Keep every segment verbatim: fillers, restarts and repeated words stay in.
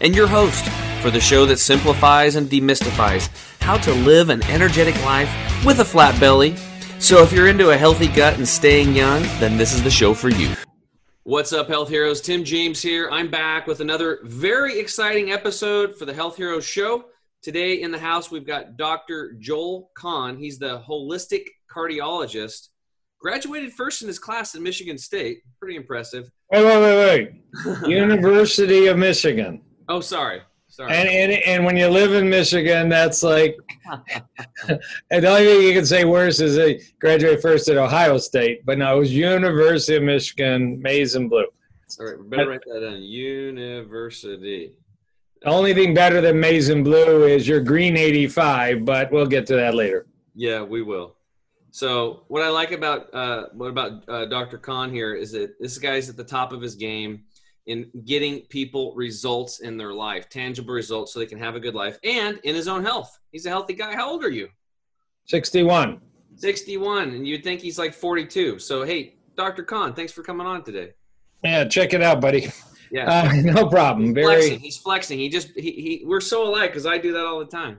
And your host for the show that simplifies and demystifies how to live an energetic life with a flat belly. So if you're into a healthy gut and staying young, then this is the show for you. What's up, Health Heroes? Tim James here. I'm back with another very exciting episode for the Health Heroes Show. Today in the house, we've got Doctor Joel Kahn. He's the holistic cardiologist. Graduated first in his class at Michigan State. Pretty impressive. Wait, wait, wait, wait. University of Michigan. Oh, sorry. Sorry. And, and and when you live in Michigan, that's like, and the only thing you can say worse is they graduate first at Ohio State, but no, it was University of Michigan, maize and blue. All right, better write that down. University. The only thing better than maize and blue is your Green eighty-five, but we'll get to that later. Yeah, we will. So what I like about uh, what about uh, Doctor Kahn here is that this guy's at the top of his game in getting people results in their life, tangible results so they can have a good life, and in his own health. He's a healthy guy. How old are you? sixty-one. sixty-one, and you'd think he's like forty-two. So, hey, Doctor Kahn, thanks for coming on today. Yeah, check it out, buddy. Yeah. Uh, no problem. He's Very... flexing. He's flexing. He just, he, he, we're so alike because I do that all the time.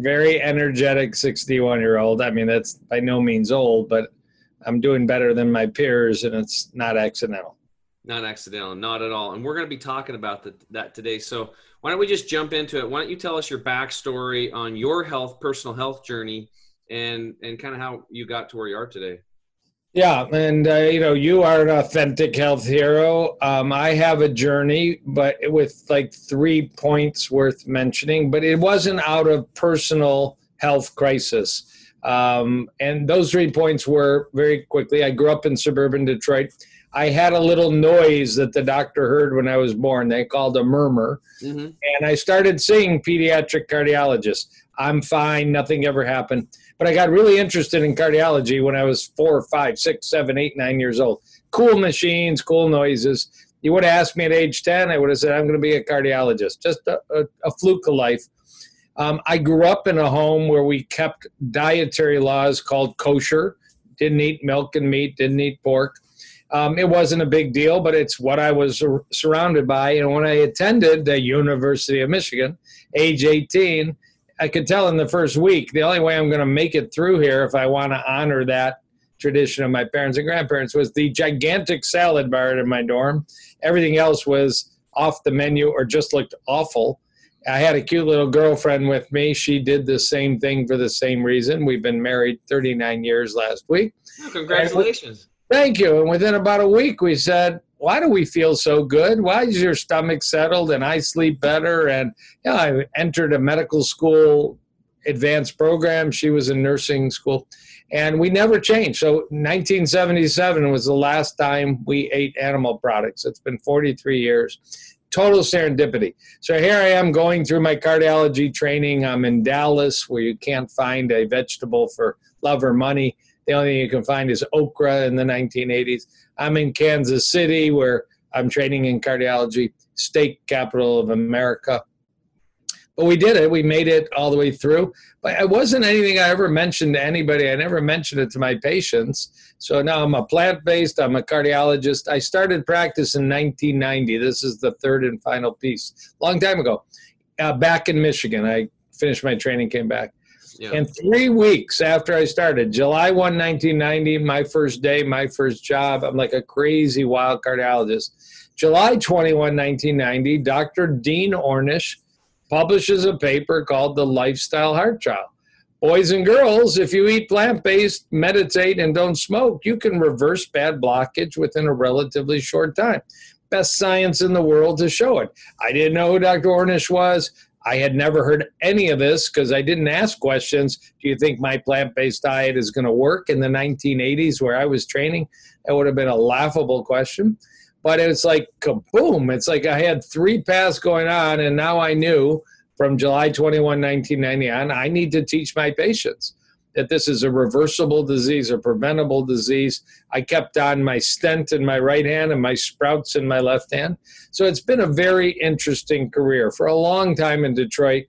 Very energetic sixty-one-year-old. I mean, that's by no means old, but I'm doing better than my peers, and it's not accidental. Not accidental, not at all. And we're going to be talking about the, that today. So why don't we just jump into it? Why don't you tell us your backstory on your health, personal health journey, and, and kind of how you got to where you are today? Yeah, and, uh, you know, you are an authentic health hero. Um, I have a journey, but with like three points worth mentioning, but it wasn't out of personal health crisis. Um, and those three points were very quickly. I grew up in suburban Detroit. I had a little noise that the doctor heard when I was born. They called a murmur. Mm-hmm. And I started seeing pediatric cardiologists. I'm fine. Nothing ever happened. But I got really interested in cardiology when I was four, five, six, seven, eight, nine years old. Cool machines, cool noises. You would have asked me at age ten, I would have said, I'm going to be a cardiologist. Just a, a, a fluke of life. Um, I grew up in a home where we kept dietary laws called kosher. Didn't eat milk and meat. Didn't eat pork. Um, it wasn't a big deal, but it's what I was sur- surrounded by. And when I attended the University of Michigan, age eighteen, I could tell in the first week, the only way I'm going to make it through here if I want to honor that tradition of my parents and grandparents was the gigantic salad bar in my dorm. Everything else was off the menu or just looked awful. I had a cute little girlfriend with me. She did the same thing for the same reason. We've been married thirty-nine years last week. Oh, congratulations. Thank you. And within about a week, we said, why do we feel so good? Why is your stomach settled? And I sleep better. And you know, I entered a medical school advanced program. She was in nursing school. And we never changed. So nineteen seventy-seven was the last time we ate animal products. It's been forty-three years. Total serendipity. So here I am going through my cardiology training. I'm in Dallas, where you can't find a vegetable for love or money. The only thing you can find is okra in the nineteen eighties. I'm in Kansas City, where I'm training in cardiology, state capital of America. But we did it. We made it all the way through. But it wasn't anything I ever mentioned to anybody. I never mentioned it to my patients. So now I'm a plant-based. I'm a cardiologist. I started practice in nineteen ninety. This is the third and final piece. Long time ago, uh, back in Michigan. I finished my training, came back. Yeah. And three weeks after I started, July first, nineteen ninety, my first day, my first job, I'm like a crazy wild cardiologist. July twenty-first, nineteen ninety, Doctor Dean Ornish publishes a paper called The Lifestyle Heart Trial. Boys and girls, if you eat plant-based, meditate, and don't smoke, you can reverse bad blockage within a relatively short time. Best science in the world to show it. I didn't know who Doctor Ornish was. I had never heard any of this because I didn't ask questions. Do you think my plant-based diet is going to work in the nineteen eighties where I was training? That would have been a laughable question. But it's like kaboom. It's like I had three paths going on, and now I knew from July twenty-first, nineteen ninety on, I need to teach my patients that this is a reversible disease, a preventable disease. I kept on my stent in my right hand and my sprouts in my left hand. So it's been a very interesting career. For a long time in Detroit,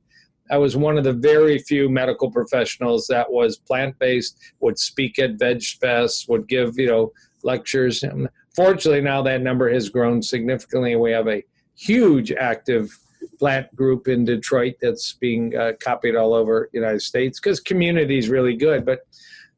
I was one of the very few medical professionals that was plant-based, would speak at Veg Fest, would give, you know, lectures. And fortunately, now that number has grown significantly. We have a huge active plant group in Detroit that's being uh, copied all over the United States because community is really good. But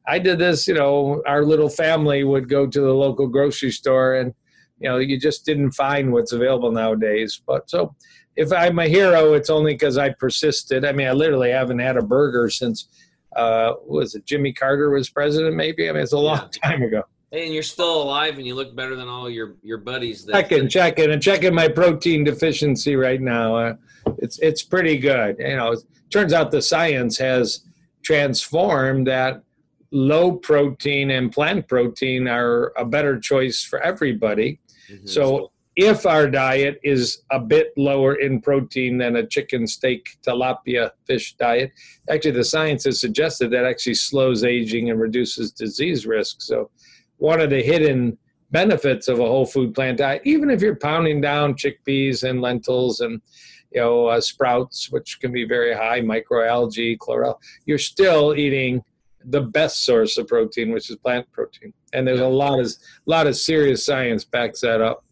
I did this, you know, our little family would go to the local grocery store and, you know, you just didn't find what's available nowadays. But so if I'm a hero, it's only because I persisted. I mean, I literally haven't had a burger since, uh, what was it, Jimmy Carter was president maybe? I mean, it's a long time ago. And you're still alive, and you look better than all your your buddies. That checking, checking, and checking my protein deficiency right now. Uh, it's it's pretty good. You know, it turns out the science has transformed that low protein and plant protein are a better choice for everybody. Mm-hmm. So if our diet is a bit lower in protein than a chicken, steak, tilapia, fish diet, actually the science has suggested that actually slows aging and reduces disease risk. So one of the hidden benefits of a whole food plant diet, even if you're pounding down chickpeas and lentils and, you know, uh, sprouts, which can be very high, microalgae, chlorella, you're still eating the best source of protein, which is plant protein. And there's a lot of, lot of serious science backs that up.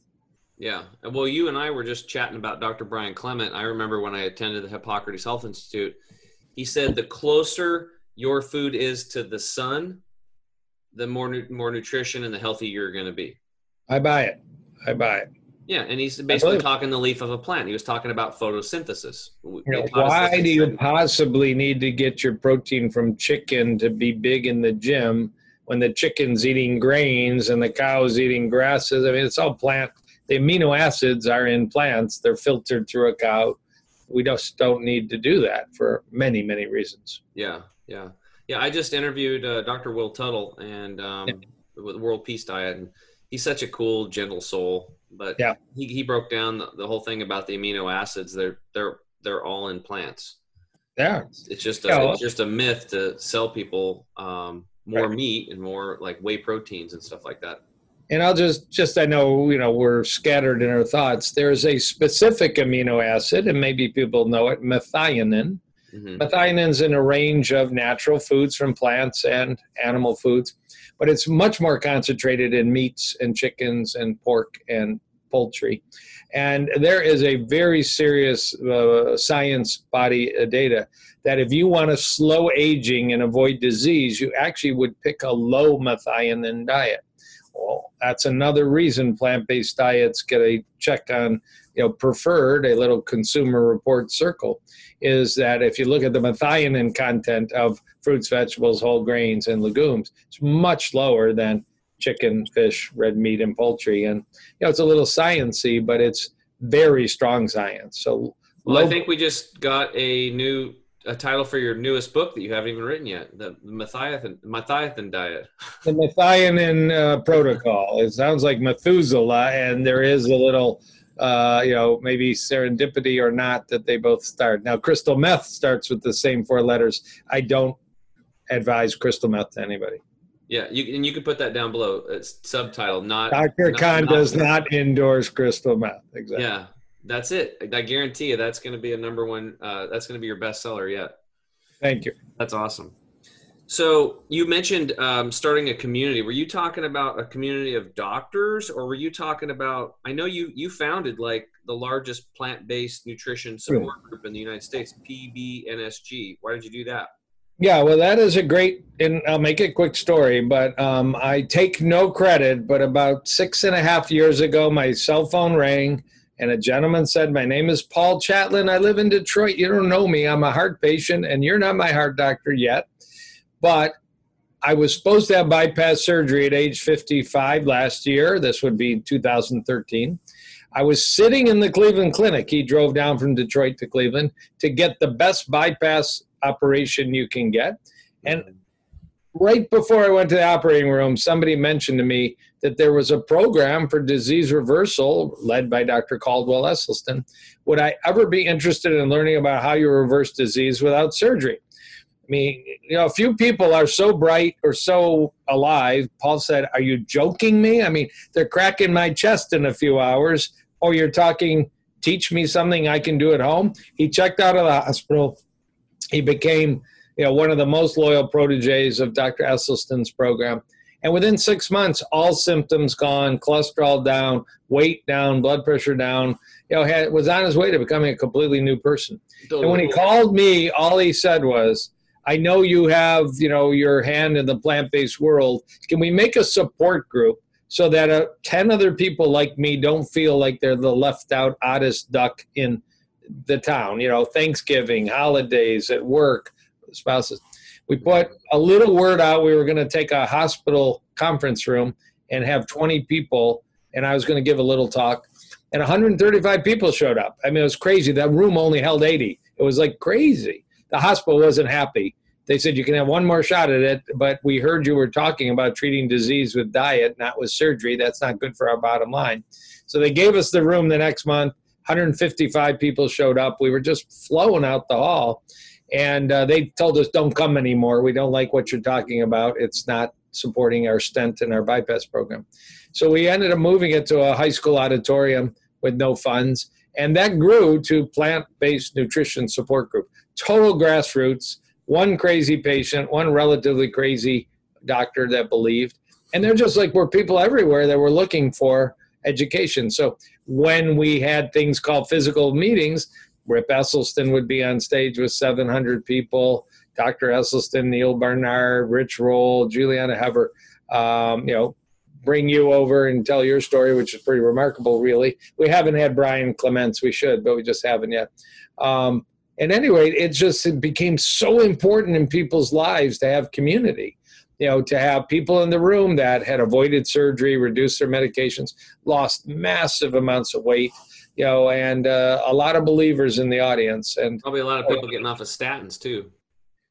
Yeah. Well, you and I were just chatting about Doctor Brian Clement. I remember when I attended the Hippocrates Health Institute, he said the closer your food is to the sun, the more nu more nutrition and the healthier you're going to be. I buy it. I buy it. Yeah, and he's basically talking the leaf of a plant. He was talking about photosynthesis. You know, why do you possibly need to get your protein from chicken to be big in the gym when the chicken's eating grains and the cow's eating grasses? I mean, it's all plant. The amino acids are in plants. They're filtered through a cow. We just don't need to do that for many, many reasons. Yeah, yeah. Yeah, I just interviewed uh, Doctor Will Tuttle and um, with World Peace Diet, and he's such a cool, gentle soul. But yeah, he he broke down the, the whole thing about the amino acids. They're they're they're all in plants. Yeah, it's just a, yeah, well, it's just a myth to sell people um, more right. meat and more like whey proteins and stuff like that. And I'll just just I know you know we're scattered in our thoughts. There is a specific amino acid, and maybe people know it, methionine. Mm-hmm. Methionin's in a range of natural foods from plants and animal foods, but it's much more concentrated in meats and chickens and pork and poultry. And there is a very serious uh, science body uh, data that if you want to slow aging and avoid disease, you actually would pick a low methionine diet. Well, that's another reason plant-based diets get a check on, you know, preferred, a little consumer report circle, is that if you look at the methionine content of fruits, vegetables, whole grains, and legumes, it's much lower than chicken, fish, red meat, and poultry. And, you know, it's a little sciencey, but it's very strong science. So, well, I think we just got a new a title for your newest book that you haven't even written yet, the methionine, methionine diet. The methionine uh, protocol. It sounds like Methuselah, and there is a little, uh, you know, maybe serendipity or not that they both start. Now, crystal meth starts with the same four letters. I don't advise crystal meth to anybody. Yeah, you, and you can put that down below. It's subtitled, not... Doctor Kahn does not endorse crystal meth. Exactly. Yeah. That's it. I guarantee you that's going to be a number one, uh, that's going to be your bestseller yet. Thank you. That's awesome. So you mentioned um, starting a community. Were you talking about a community of doctors, or were you talking about, I know you, you founded like the largest plant-based nutrition support True. group in the United States, P B N S G. Why did you do that? Yeah, well, that is a great, and I'll make it a quick story, but um, I take no credit, but about six and a half years ago, my cell phone rang. And a gentleman said, my name is Paul Chatlin. I live in Detroit. You don't know me. I'm a heart patient, and you're not my heart doctor yet. But I was supposed to have bypass surgery at age fifty-five last year. This would be two thousand thirteen. I was sitting in the Cleveland Clinic. He drove down from Detroit to Cleveland to get the best bypass operation you can get. And right before I went to the operating room, somebody mentioned to me that there was a program for disease reversal led by Doctor Caldwell Esselstyn. Would I ever be interested in learning about how you reverse disease without surgery? I mean, you know, a few people are so bright or so alive. Paul said, are you joking me? I mean, they're cracking my chest in a few hours. Oh, you're talking, teach me something I can do at home. He checked out of the hospital. He became, you know, one of the most loyal proteges of Doctor Esselstyn's program. And within six months, all symptoms gone, cholesterol down, weight down, blood pressure down, you know, had, was on his way to becoming a completely new person. And when he called me, all he said was, I know you have, you know, your hand in the plant-based world. Can we make a support group so that uh, ten other people like me don't feel like they're the left out oddest duck in the town? You know, Thanksgiving, holidays, at work, spouses. We put a little word out. We were going to take a hospital conference room and have twenty people, and I was going to give a little talk. And one hundred thirty-five people showed up. I mean, it was crazy. That room only held eighty. It was like crazy. The hospital wasn't happy. They said, you can have one more shot at it, but we heard you were talking about treating disease with diet, not with surgery. That's not good for our bottom line. So they gave us the room the next month. one hundred fifty-five people showed up. We were just flowing out the hall. And uh, they told us, don't come anymore. We don't like what you're talking about. It's not supporting our stent and our bypass program. So we ended up moving it to a high school auditorium with no funds. And that grew to plant-based nutrition support group. Total grassroots, one crazy patient, one relatively crazy doctor that believed. And they're just like, we're people everywhere that were looking for education. So when we had things called physical meetings, Rip Esselstyn would be on stage with seven hundred people, Doctor Esselstyn, Neil Barnard, Rich Roll, Juliana Hever, um, you know, bring you over and tell your story, which is pretty remarkable, really. We haven't had Brian Clements. We should, but we just haven't yet. Um, and anyway, it just it became so important in people's lives to have community, you know, to have people in the room that had avoided surgery, reduced their medications, lost massive amounts of weight, you know, and uh, a lot of believers in the audience. And probably a lot of people getting off of statins, too.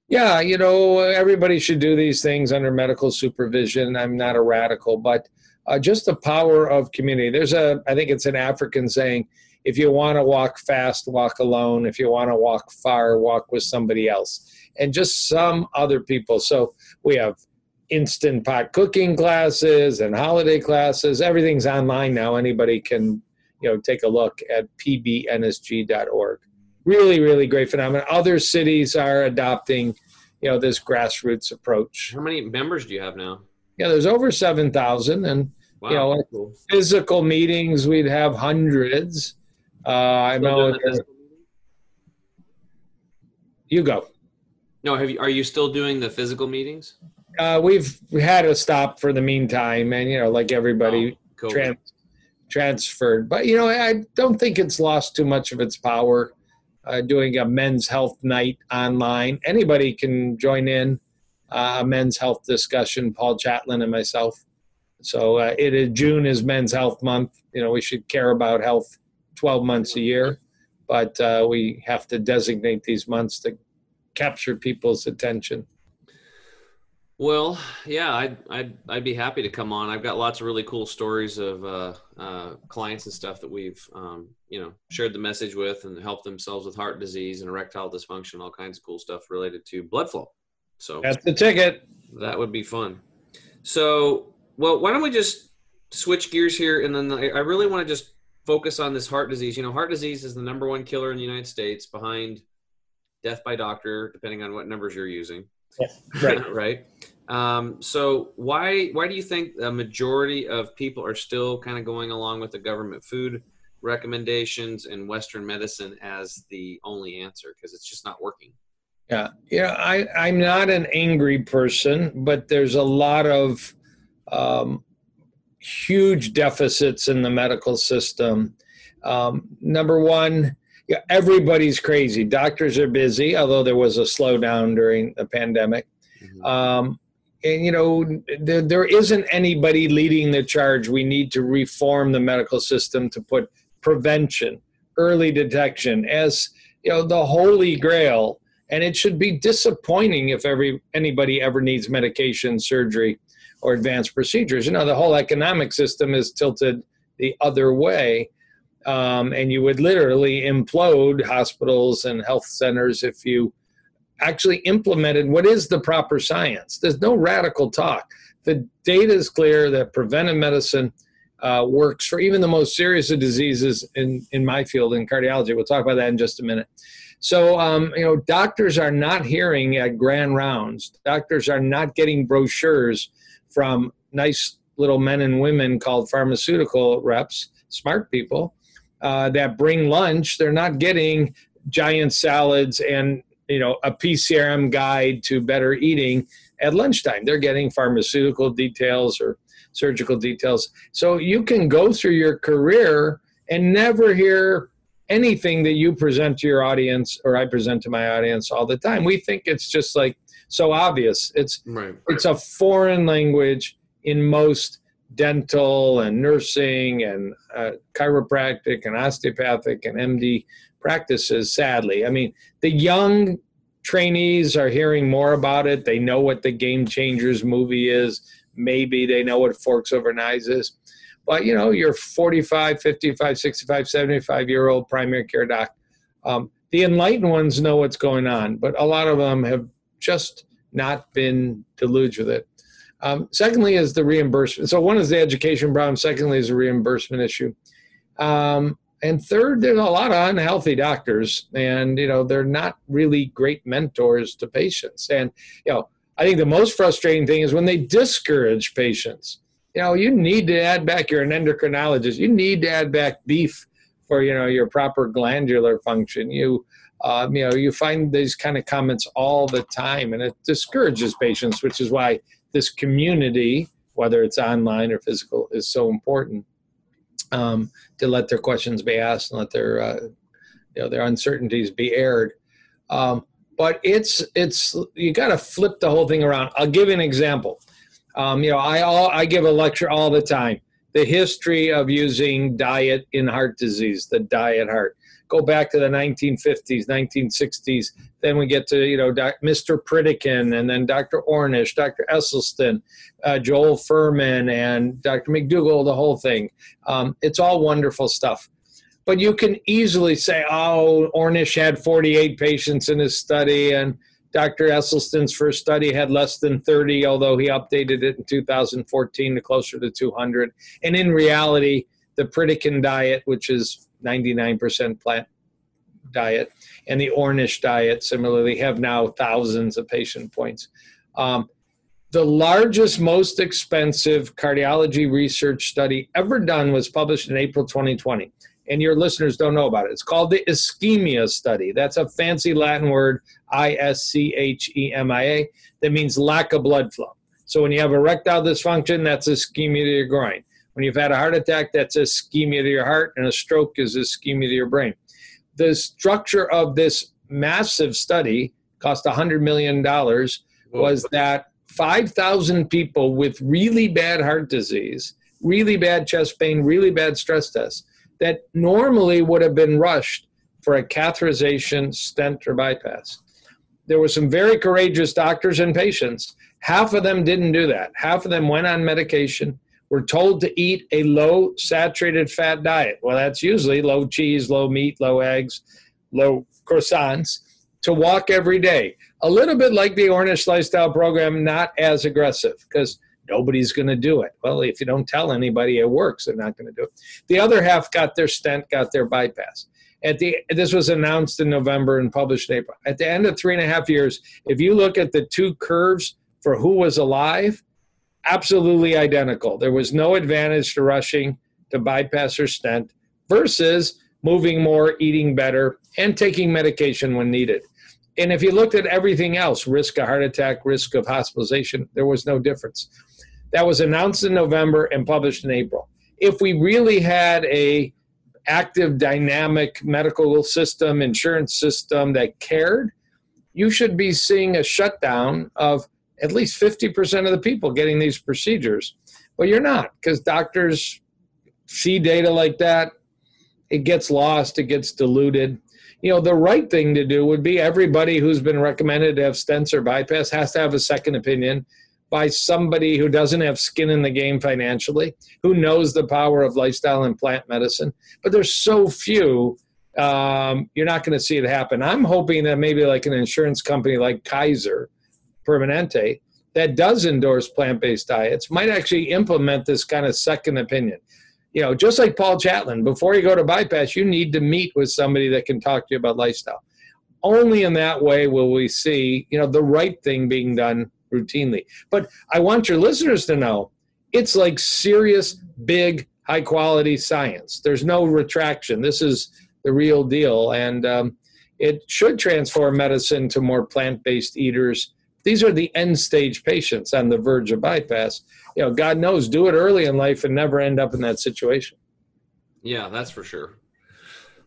Yeah, you know, everybody should do these things under medical supervision. I'm not a radical, but uh, just the power of community. There's a, I think it's an African saying, if you want to walk fast, walk alone. If you want to walk far, walk with somebody else. And just some other people. So we have instant pot cooking classes and holiday classes. Everything's online now. Anybody can, you know, take a look at P B N S G dot org. Really, really great phenomenon. Other cities are adopting, you know, this grassroots approach. How many members do you have now? Yeah, there's over seven thousand. And, wow, you know, cool. Physical meetings, we'd have hundreds. Uh, I know. You go. No, have you, are you still doing the physical meetings? Uh, we've had a stop for the meantime. And, you know, like everybody, oh, cool. trans, transferred. But, you know, I don't think it's lost too much of its power. Uh, doing a men's health night online. Anybody can join in uh, a men's health discussion, Paul Chatlin and myself. So uh, it is, June is Men's Health Month. You know, we should care about health twelve months a year, but uh, we have to designate these months to capture people's attention. Well, yeah, I'd, I'd, I'd be happy to come on. I've got lots of really cool stories of uh, uh, clients and stuff that we've, um, you know, shared the message with and helped themselves with heart disease and erectile dysfunction, all kinds of cool stuff related to blood flow. So that's the ticket. That would be fun. So, well, why don't we just switch gears here? And then I really want to just focus on this heart disease. You know, heart disease is the number one killer in the United States behind death by doctor, depending on what numbers you're using. Yeah, right. Right. Um, so why why do you think the majority of people are still kind of going along with the government food recommendations and Western medicine as the only answer? Because it's just not working. Yeah. Yeah. I, I'm not an angry person, but there's a lot of um, huge deficits in the medical system. Um, number one, yeah, everybody's crazy. Doctors are busy, although there was a slowdown during the pandemic. Mm-hmm. Um, and, you know, there, there isn't anybody leading the charge. We need to reform the medical system to put prevention, early detection as, you know, the holy grail. And it should be disappointing if every anybody ever needs medication, surgery, or advanced procedures. You know, the whole economic system is tilted the other way. Um, and you would literally implode hospitals and health centers if you actually implemented what is the proper science. There's no radical talk. The data is clear that preventive medicine uh, works for even the most serious of diseases in, in my field, in cardiology. We'll talk about that in just a minute. So, um, you know, doctors are not hearing at grand rounds. Doctors are not getting brochures from nice little men and women called pharmaceutical reps, smart people, uh, that bring lunch. They're not getting giant salads and, you know, a P C R M guide to better eating at lunchtime. They're getting pharmaceutical details or surgical details. So you can go through your career and never hear anything that you present to your audience or I present to my audience all the time. We think it's just like so obvious. It's, right. It's a foreign language in most dental and nursing and uh, chiropractic and osteopathic and M D practices, sadly. I mean, the young trainees are hearing more about it. They know what the Game Changers movie is. Maybe they know what Forks Over Knives is. But, you know, your forty-five, fifty-five, sixty-five, seventy-five-year-old primary care doc, um, the enlightened ones know what's going on, but a lot of them have just not been deluged with it. Um, secondly is the reimbursement. So one is the education problem. Secondly is a reimbursement issue. Um, and third, there's a lot of unhealthy doctors, and, you know, they're not really great mentors to patients. And, you know, I think the most frustrating thing is when they discourage patients. You know, you need to add back, you're an endocrinologist, you need to add back beef for, you know, your proper glandular function. You, um, you know, you find these kind of comments all the time, and it discourages patients, which is why this community, whether it's online or physical, is so important um, to let their questions be asked and let their, uh, you know, their uncertainties be aired. Um, but it's, it's, you got to flip the whole thing around. I'll give you an example. Um, you know, I, all, I give a lecture all the time, the history of using diet in heart disease, the diet heart. Go back to the nineteen fifties, nineteen sixties. Then we get to, you know, Mister Pritikin, and then Doctor Ornish, Doctor Esselstyn, uh, Joel Fuhrman, and Doctor McDougall, the whole thing. Um, it's all wonderful stuff. But you can easily say, oh, Ornish had forty-eight patients in his study, and Doctor Esselstyn's first study had less than thirty, although he updated it in two thousand fourteen to closer to two hundred. And in reality, the Pritikin diet, which is ninety-nine percent plant diet, and the Ornish diet, similarly, have now thousands of patient points. Um, the largest, most expensive cardiology research study ever done was published in April twenty twenty. And your listeners don't know about it. It's called the Ischemia Study. That's a fancy Latin word, I S C H E M I A, that means lack of blood flow. So when you have erectile dysfunction, that's ischemia to your groin. When you've had a heart attack, that's ischemia to your heart, and a stroke is ischemia to your brain. The structure of this massive study, cost one hundred million dollars, was that five thousand people with really bad heart disease, really bad chest pain, really bad stress tests, that normally would have been rushed for a catheterization, stent, or bypass. There were some very courageous doctors and patients. Half of them didn't do that. Half of them went on medication, were told to eat a low saturated fat diet. Well, that's usually low cheese, low meat, low eggs, low croissants, to walk every day. A little bit like the Ornish Lifestyle Program, not as aggressive, because nobody's going to do it. Well, if you don't tell anybody it works, they're not going to do it. The other half got their stent, got their bypass. At the, this was announced in November and published in April. At the end of three and a half years, if you look at the two curves for who was alive, absolutely identical. There was no advantage to rushing to bypass or stent versus moving more, eating better, and taking medication when needed. And if you looked at everything else, risk of heart attack, risk of hospitalization, there was no difference. That was announced in November and published in April. If we really had an active, dynamic medical system, insurance system that cared, you should be seeing a shutdown of at least fifty percent of the people getting these procedures. But you're not, because doctors see data like that. It gets lost. It gets diluted. you know, the right thing to do would be everybody who's been recommended to have stents or bypass has to have a second opinion by somebody who doesn't have skin in the game financially, who knows the power of lifestyle and plant medicine. But there's so few, um, you're not going to see it happen. I'm hoping that maybe like an insurance company like Kaiser Permanente that does endorse plant-based diets might actually implement this kind of second opinion. You know, just like Paul Chatlin, before you go to bypass, you need to meet with somebody that can talk to you about lifestyle. Only in that way will we see, you know, the right thing being done routinely. But I want your listeners to know, it's like serious, big, high-quality science. There's no retraction. This is the real deal, and um, it should transform medicine to more plant-based eaters. These are the end-stage patients on the verge of bypass. You know, God knows, do it early in life and never end up in that situation. Yeah, that's for sure.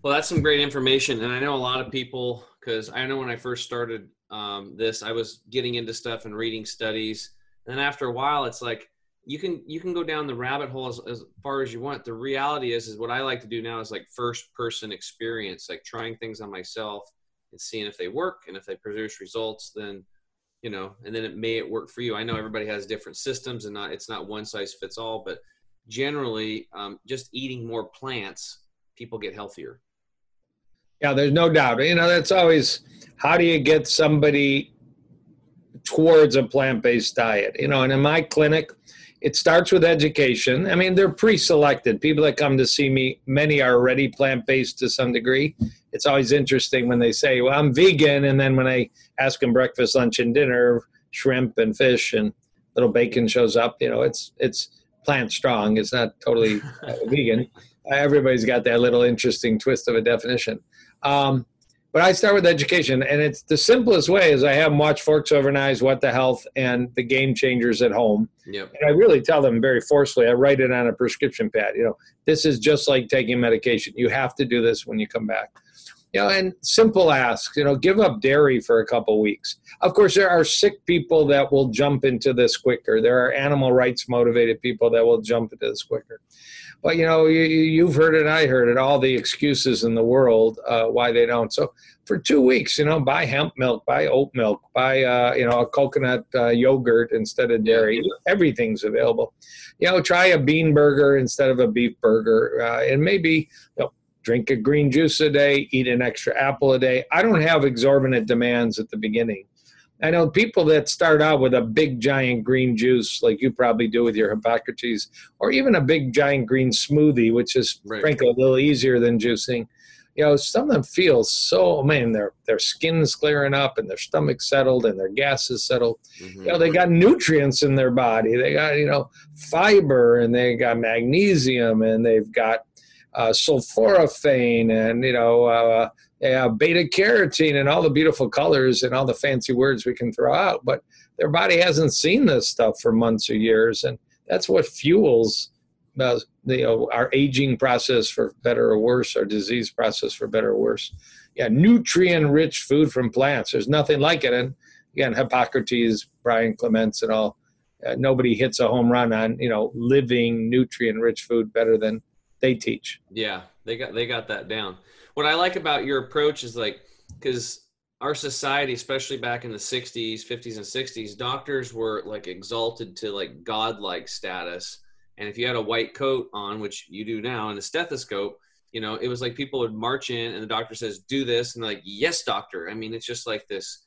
Well, that's some great information. And I know a lot of people, because I know when I first started um, this, I was getting into stuff and reading studies. And after a while, it's like, you can you can go down the rabbit hole as, as far as you want. The reality is, is what I like to do now is like first-person experience, like trying things on myself and seeing if they work. And if they produce results, then you know, and then it may it work for you. I know everybody has different systems and not, it's not one size fits all, but generally um, just eating more plants, people get healthier. Yeah, there's no doubt. You know, that's always, how do you get somebody towards a plant-based diet? You know, and in my clinic, it starts with education. I mean, they're pre-selected. People that come to see me, many are already plant-based to some degree. It's always interesting when they say, well, I'm vegan. And then when I ask them breakfast, lunch, and dinner, shrimp and fish and little bacon shows up, you know, it's it's plant strong. It's not totally uh, vegan. Everybody's got that little interesting twist of a definition. Um, but I start with education. And it's the simplest way is I have them watch Forks Over Knives, What the Health, and the Game Changers at home. Yep. And I really tell them very forcefully, I write it on a prescription pad. You know, this is just like taking medication. You have to do this when you come back. You know, and simple asks, you know, give up dairy for a couple weeks. Of course, there are sick people that will jump into this quicker. There are animal rights motivated people that will jump into this quicker. But, you know, you, you've heard it, I heard it, all the excuses in the world uh, why they don't. So for two weeks, you know, buy hemp milk, buy oat milk, buy, uh, you know, a coconut uh, yogurt instead of dairy. Everything's available. You know, try a bean burger instead of a beef burger. Uh, and maybe, you know, drink a green juice a day, eat an extra apple a day. I don't have exorbitant demands at the beginning. I know people that start out with a big, giant green juice, like you probably do with your Hippocrates, or even a big, giant green smoothie, which is, right, frankly, a little easier than juicing. You know, some of them feel so, man, their, their skin's clearing up and their stomach's settled and their gas is settled. Mm-hmm. You know, they got nutrients in their body. They got, you know, fiber and they got magnesium and they've got Uh, sulforaphane and, you know, uh, uh, beta carotene and all the beautiful colors and all the fancy words we can throw out. But their body hasn't seen this stuff for months or years. And that's what fuels uh, the, you know, our aging process for better or worse, our disease process for better or worse. Yeah, nutrient-rich food from plants. There's nothing like it. And, again, Hippocrates, Brian Clement and all, uh, nobody hits a home run on, you know, living nutrient-rich food better than they teach. Yeah, they got they got that down. What I like about your approach is like, because our society, especially back in the sixties, fifties and sixties, doctors were like exalted to like godlike status. And if you had a white coat on, which you do now, and a stethoscope, you know, it was like people would march in and the doctor says, do this. And they're like, yes, doctor. I mean, it's just like this.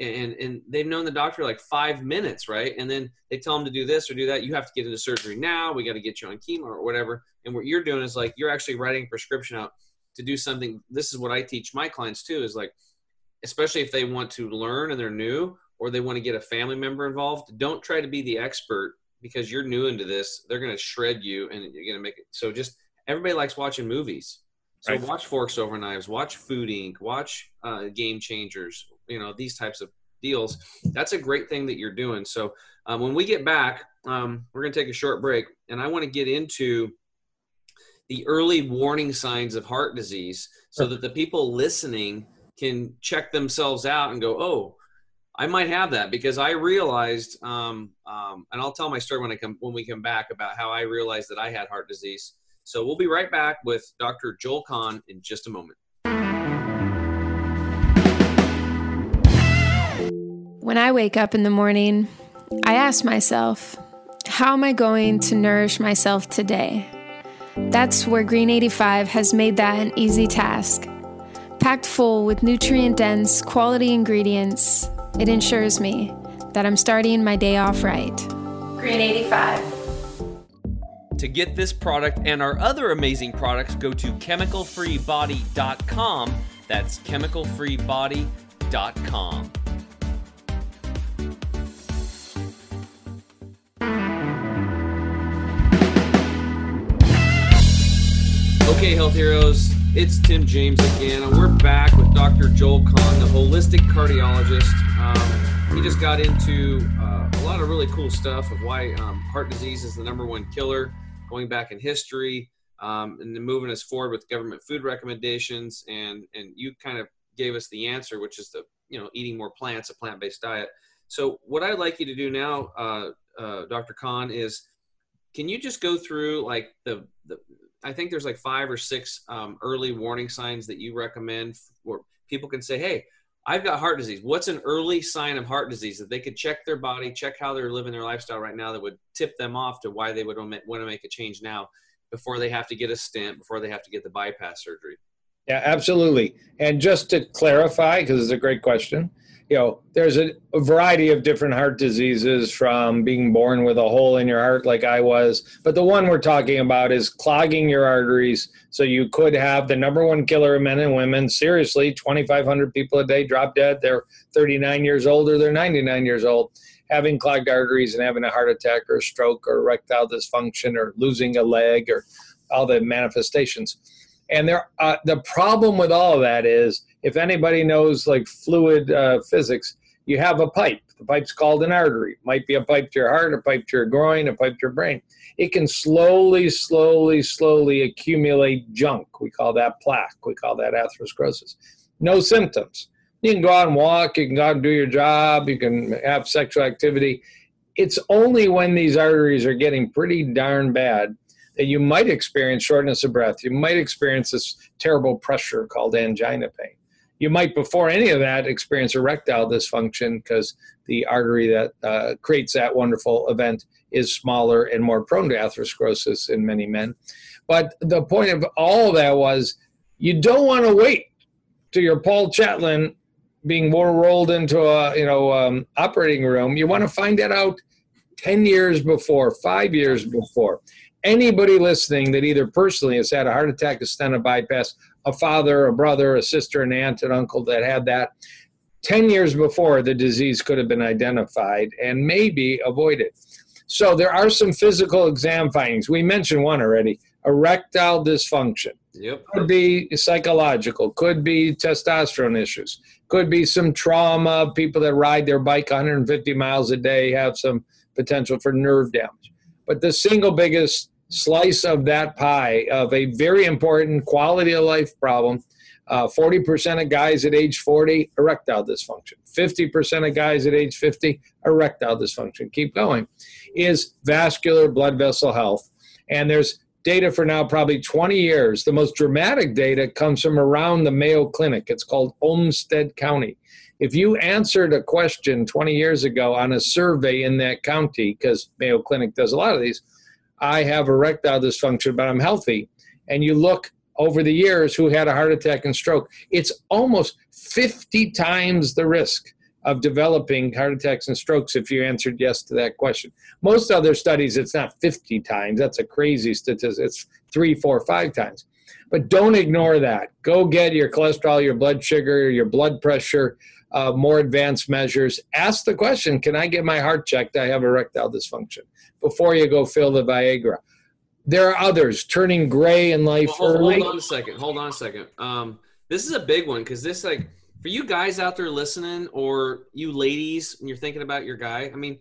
And, and they've known the doctor like five minutes, right? And then they tell them to do this or do that. You have to get into surgery now. We got to get you on chemo or whatever. And what you're doing is like you're actually writing a prescription out to do something. This is what I teach my clients too is like, especially if they want to learn and they're new or they want to get a family member involved, don't try to be the expert because you're new into this. They're going to shred you and you're going to make it. So just everybody likes watching movies. So right. Watch Forks Over Knives, watch Food Incorporated, watch uh, Game Changers, you know, these types of deals. That's a great thing that you're doing. So um, when we get back, um, we're going to take a short break, and I want to get into the early warning signs of heart disease so that the people listening can check themselves out and go, oh, I might have that, because I realized, um, um, and I'll tell my story when I come when we come back about how I realized that I had heart disease. So we'll be right back with Doctor Joel Kahn in just a moment. When I wake up in the morning, I ask myself, how am I going to nourish myself today? That's where Green eighty-five has made that an easy task. Packed full with nutrient-dense, quality ingredients, it ensures me that I'm starting my day off right. Green eighty-five. To get this product and our other amazing products, go to chemical free body dot com. That's chemical free body dot com. Okay, health heroes, it's Tim James again, and we're back with Doctor Joel Kahn, the holistic cardiologist. Um, he just got into uh, a lot of really cool stuff of why um, heart disease is the number one killer, going back in history, um, and then moving us forward with government food recommendations. And, and you kind of gave us the answer, which is the, you know, eating more plants, a plant-based diet. So what I'd like you to do now, uh, uh, Doctor Kahn, is can you just go through like the, the, I think there's like five or six um, early warning signs that you recommend where people can say, hey, I've got heart disease. What's an early sign of heart disease that they could check their body, check how they're living their lifestyle right now that would tip them off to why they would want to make a change now before they have to get a stent, before they have to get the bypass surgery? Yeah, absolutely. And just to clarify, because it's a great question, you know, there's a, a variety of different heart diseases, from being born with a hole in your heart like I was. But the one we're talking about is clogging your arteries. So you could have the number one killer of men and women. Seriously, twenty-five hundred people a day drop dead. They're thirty-nine years old or they're ninety-nine years old, having clogged arteries and having a heart attack or stroke or erectile dysfunction or losing a leg or all the manifestations. And there, uh, the problem with all of that is, if anybody knows like fluid uh, physics, you have a pipe. The pipe's called an artery. It might be a pipe to your heart, a pipe to your groin, a pipe to your brain. It can slowly, slowly, slowly accumulate junk. We call that plaque. We call that atherosclerosis. No symptoms. You can go out and walk. You can go out and do your job. You can have sexual activity. It's only when these arteries are getting pretty darn bad that you might experience shortness of breath. You might experience this terrible pressure called angina pain. You might, before any of that, experience erectile dysfunction because the artery that uh, creates that wonderful event is smaller and more prone to atherosclerosis in many men. But the point of all of that was, you don't want to wait till you're Paul Chatlin being more rolled into a you know um, operating room. You want to find that out ten years before, five years before. Anybody listening that either personally has had a heart attack, a stent, a bypass, a father, a brother, a sister, an aunt, an uncle that had that, ten years before, the disease could have been identified and maybe avoided. So there are some physical exam findings. We mentioned one already, erectile dysfunction. Yep. Could be psychological, could be testosterone issues, could be some trauma. People that ride their bike one hundred fifty miles a day have some potential for nerve damage. But the single biggest slice of that pie of a very important quality of life problem, uh, forty percent of guys at age forty, erectile dysfunction. fifty percent of guys at age fifty, erectile dysfunction. Keep going, is vascular blood vessel health. And there's data for now probably twenty years. The most dramatic data comes from around the Mayo Clinic. It's called Olmsted County. If you answered a question twenty years ago on a survey in that county, because Mayo Clinic does a lot of these, I have erectile dysfunction, but I'm healthy. And you look over the years who had a heart attack and stroke, it's almost fifty times the risk of developing heart attacks and strokes if you answered yes to that question. Most other studies, it's not fifty times. That's a crazy statistic. It's three, four, five times. But don't ignore that. Go get your cholesterol, your blood sugar, your blood pressure, uh, more advanced measures. Ask the question, can I get my heart checked? I have erectile dysfunction, before you go fill the Viagra. There are others, turning gray in life. Well, hold, hold on a second. Hold on a second. Um, this is a big one because this, like, for you guys out there listening, or you ladies, and you're thinking about your guy, I mean,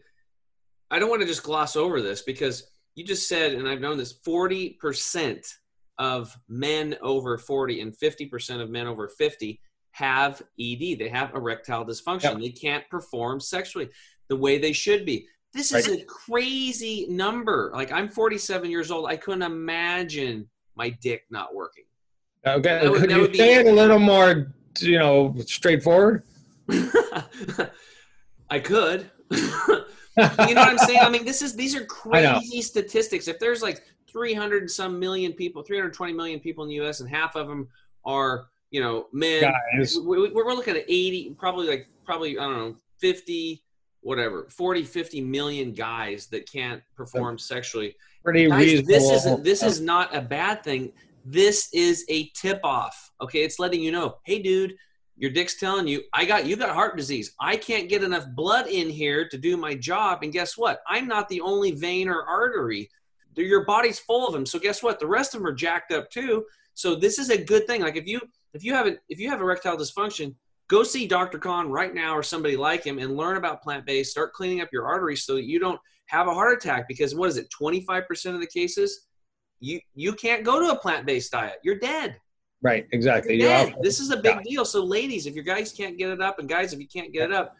I don't want to just gloss over this because you just said, and I've known this, forty percent of men over forty and fifty percent of men over fifty have E D. They have erectile dysfunction. Yep. They can't perform sexually the way they should be. This is right. A crazy number. Like, I'm forty-seven years old. I couldn't imagine my dick not working. Okay. That would, Could that you be- say it a little more, you know, straightforward? I could. You know what I'm saying? I mean, this is these are crazy statistics. If there's like three hundred some million people, three hundred twenty million people in the U S, and half of them are, you know, men, guys. We, we're looking at eighty, probably like, probably, I don't know, fifty, whatever, forty, fifty million guys that can't perform That's sexually. Pretty guys, reasonable. This isn't, this is not a bad thing. This is a tip off. Okay. It's letting you know, hey dude, your dick's telling you, I got, you got heart disease. I can't get enough blood in here to do my job. And guess what? I'm not the only vein or artery. Your body's full of them. So guess what? The rest of them are jacked up too. So this is a good thing. Like if you, if you have, a, if you have erectile dysfunction, go see Doctor Kahn right now or somebody like him and learn about plant-based, start cleaning up your arteries so that you don't have a heart attack. Because what is it? twenty-five percent of the cases, you, you can't go to a plant-based diet. You're dead. Right, exactly. You're this is a big deal. So ladies, if your guys can't get it up, and guys, if you can't get it up,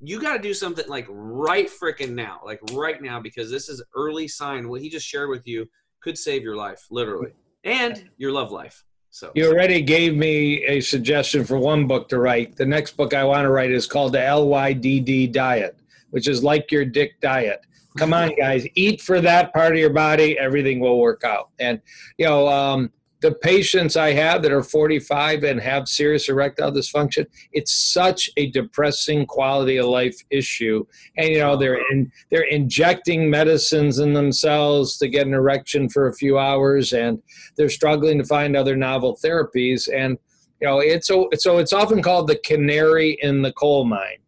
you got to do something like right frickin' now, like right now, because this is early sign. What he just shared with you could save your life, literally, and your love life. So you already gave me a suggestion for one book to write. The next book I want to write is called the L Y D D Diet, which is like your dick diet. Come on, guys, eat for that part of your body. Everything will work out. And, you know, um, the patients I have that are forty-five and have serious erectile dysfunction, it's such a depressing quality of life issue. And, you know, they're in, they're injecting medicines in themselves to get an erection for a few hours, and they're struggling to find other novel therapies. And, you know, it's so it's often called the canary in the coal mine,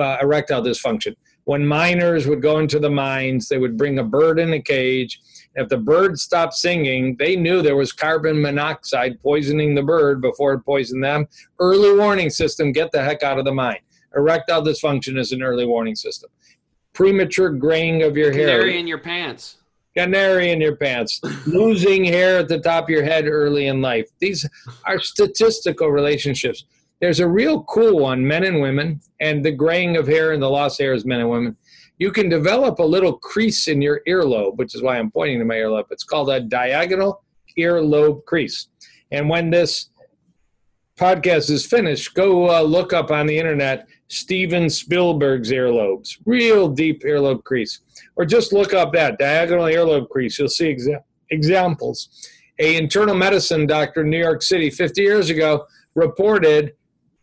uh, erectile dysfunction. When miners would go into the mines, they would bring a bird in a cage. If the bird stopped singing, they knew there was carbon monoxide poisoning the bird before it poisoned them. Early warning system, get the heck out of the mine. Erectile dysfunction is an early warning system. Premature graying of your hair. Canary in your pants. Canary in your pants. Losing hair at the top of your head early in life. These are statistical relationships. There's a real cool one, men and women, and the graying of hair and the lost hair is men and women. You can develop a little crease in your earlobe, which is why I'm pointing to my earlobe. It's called a diagonal earlobe crease. And when this podcast is finished, go uh, look up on the internet Steven Spielberg's earlobes, real deep earlobe crease. Or just look up that, diagonal earlobe crease. You'll see exa- examples. A internal medicine doctor in New York City fifty years ago reported,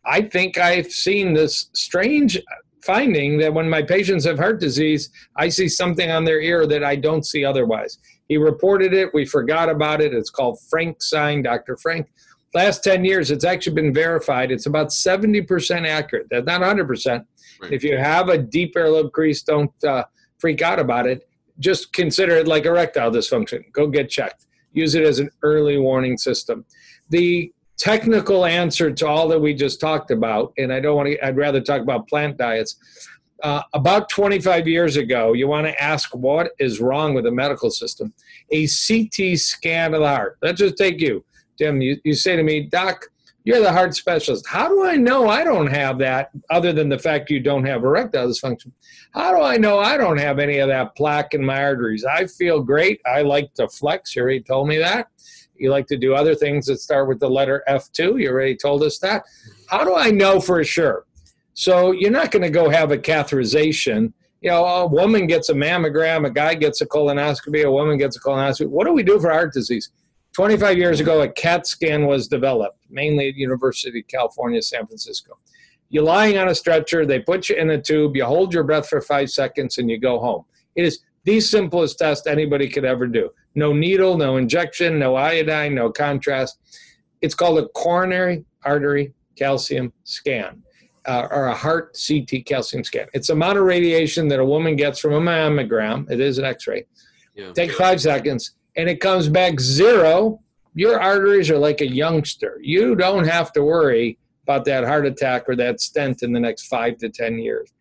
I think I've seen this strange finding that when my patients have heart disease, I see something on their ear that I don't see otherwise. He reported it. We forgot about it. It's called Frank's sign, Doctor Frank. Last ten years, it's actually been verified. It's about seventy percent accurate. That's not one hundred percent. Right. If you have a deep earlobe crease, don't uh, freak out about it. Just consider it like erectile dysfunction. Go get checked. Use it as an early warning system. The technical answer to all that we just talked about, and I don't want to, I'd rather talk about plant diets. Uh, about twenty-five years ago, you want to ask what is wrong with the medical system. A C T scan of the heart. Let's just take you, Tim. You, you say to me, Doc, you're the heart specialist. How do I know I don't have that other than the fact you don't have erectile dysfunction? How do I know I don't have any of that plaque in my arteries? I feel great. I like to flex. You already told me that. You like to do other things that start with the letter F two. You already told us that. How do I know for sure? So you're not going to go have a catheterization. You know, a woman gets a mammogram, a guy gets a colonoscopy, a woman gets a colonoscopy. What do we do for heart disease? twenty-five years ago, a CAT scan was developed, mainly at University of California, San Francisco. You're lying on a stretcher. They put you in a tube. You hold your breath for five seconds, and you go home. It is the simplest test anybody could ever do. No needle, no injection, no iodine, no contrast. It's called a coronary artery calcium scan uh, or a heart C T calcium scan. It's amount of radiation that a woman gets from a mammogram. It is an x-ray. Yeah. Take five seconds, and it comes back zero. Your arteries are like a youngster. You don't have to worry about that heart attack or that stent in the next five to ten years.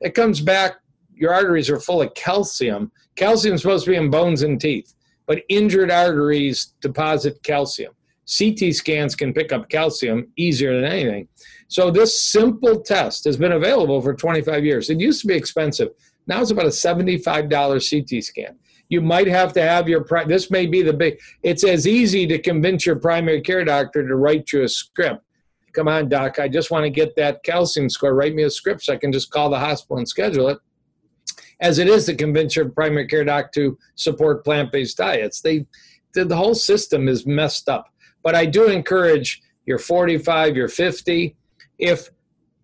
It comes back. Your arteries are full of calcium. Calcium is supposed to be in bones and teeth, but injured arteries deposit calcium. C T scans can pick up calcium easier than anything. So this simple test has been available for twenty-five years. It used to be expensive. Now it's about a seventy-five dollar C T scan. You might have to have your, pri- this may be the big, it's as easy to convince your primary care doctor to write you a script come on, doc, I just want to get that calcium score. Write me a script so I can just call the hospital and schedule it. As it is to convince your primary care doc to support plant-based diets. They, the, the whole system is messed up. But I do encourage you're forty-five, you're fifty. If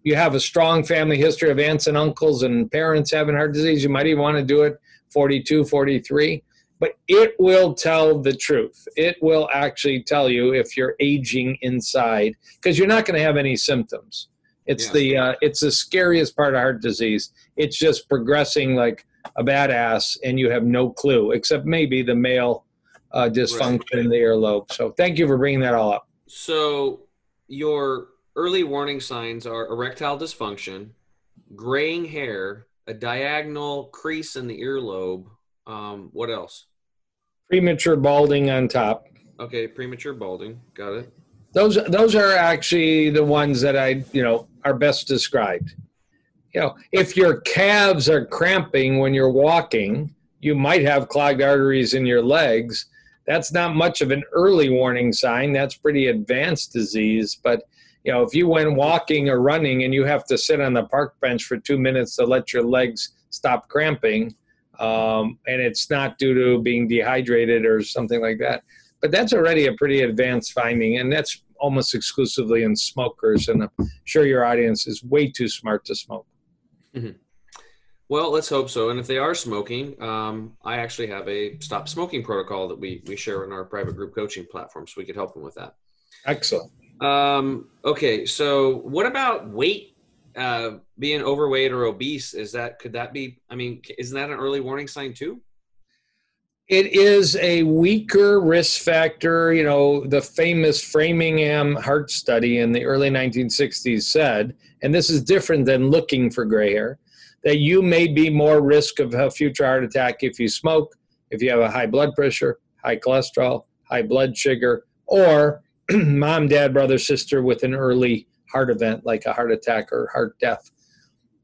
you have a strong family history of aunts and uncles and parents having heart disease, you might even want to do it forty-two, forty-three. But it will tell the truth. It will actually tell you if you're aging inside, because you're not going to have any symptoms. It's yeah. the uh, it's the scariest part of heart disease. It's just progressing like a badass, and you have no clue, except maybe the male uh, dysfunction right. in the earlobe. So thank you for bringing that all up. So your early warning signs are erectile dysfunction, graying hair, a diagonal crease in the earlobe. Um, what else? Premature balding on top. Okay, premature balding. Got it. Those, those are actually the ones that I, you know, are best described. You know, if your calves are cramping when you're walking, you might have clogged arteries in your legs. That's not much of an early warning sign. That's pretty advanced disease. But, you know, if you went walking or running and you have to sit on the park bench for two minutes to let your legs stop cramping, um, and it's not due to being dehydrated or something like that. But that's already a pretty advanced finding, and that's almost exclusively in smokers, and I'm sure your audience is way too smart to smoke. Mm-hmm. Well, let's hope so. And if they are smoking, um, I actually have a stop smoking protocol that we, we share in our private group coaching platform, so we could help them with that. Excellent. Um, okay, so what about weight, uh, being overweight or obese? Is that, could that be, I mean, isn't that an early warning sign too? It is a weaker risk factor. You know, the famous Framingham heart study in the early nineteen sixties said, and this is different than looking for gray hair, that you may be more risk of a future heart attack if you smoke, if you have a high blood pressure, high cholesterol, high blood sugar, or mom, dad, brother, sister with an early heart event like a heart attack or heart death.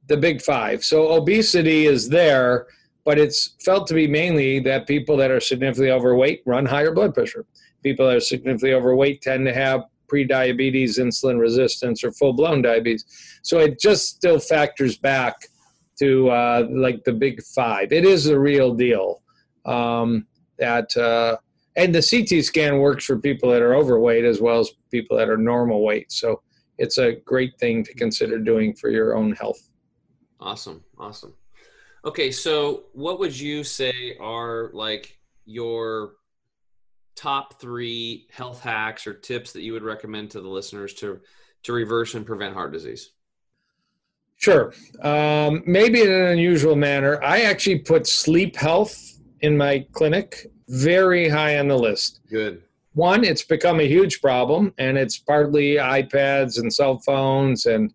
The big five. So obesity is there, but it's felt to be mainly that people that are significantly overweight run higher blood pressure. People that are significantly overweight tend to have prediabetes, insulin resistance, or full-blown diabetes. So it just still factors back to uh, like the big five. It is the real deal. Um, that uh, and the C T scan works for people that are overweight as well as people that are normal weight. So it's a great thing to consider doing for your own health. Awesome, awesome. Okay, so what would you say are like your top three health hacks or tips that you would recommend to the listeners to, to reverse and prevent heart disease? Sure. Um, maybe in an unusual manner, I actually put sleep health in my clinic very high on the list. Good. One, it's become a huge problem, and it's partly iPads and cell phones and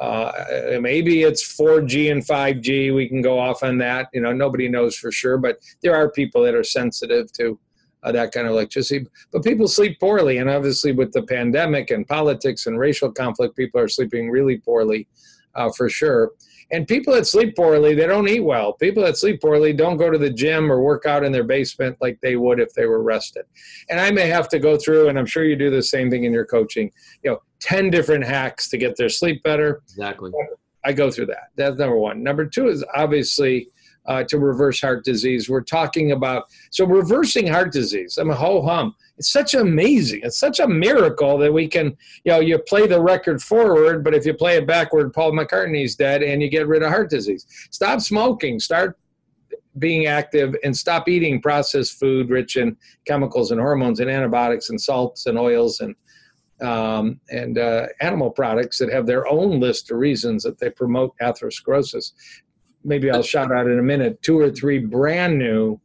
Uh, maybe it's four G and five G. We can go off on that. You know, nobody knows for sure, but there are people that are sensitive to uh, that kind of electricity. But people sleep poorly, and obviously with the pandemic and politics and racial conflict, people are sleeping really poorly uh, for sure. And people that sleep poorly, they don't eat well. People that sleep poorly don't go to the gym or work out in their basement like they would if they were rested. And I may have to go through, and I'm sure you do the same thing in your coaching, you know, ten different hacks to get their sleep better. Exactly. I go through that. That's number one. Number two is obviously uh, to reverse heart disease. We're talking about, so reversing heart disease, I'm a ho-hum. It's such amazing. It's such a miracle that we can, you know, you play the record forward, but if you play it backward, Paul McCartney's dead and you get rid of heart disease. Stop smoking, start being active, and stop eating processed food rich in chemicals and hormones and antibiotics and salts and oils and um, and uh, animal products that have their own list of reasons that they promote atherosclerosis. Maybe I'll shout out in a minute, two or three brand new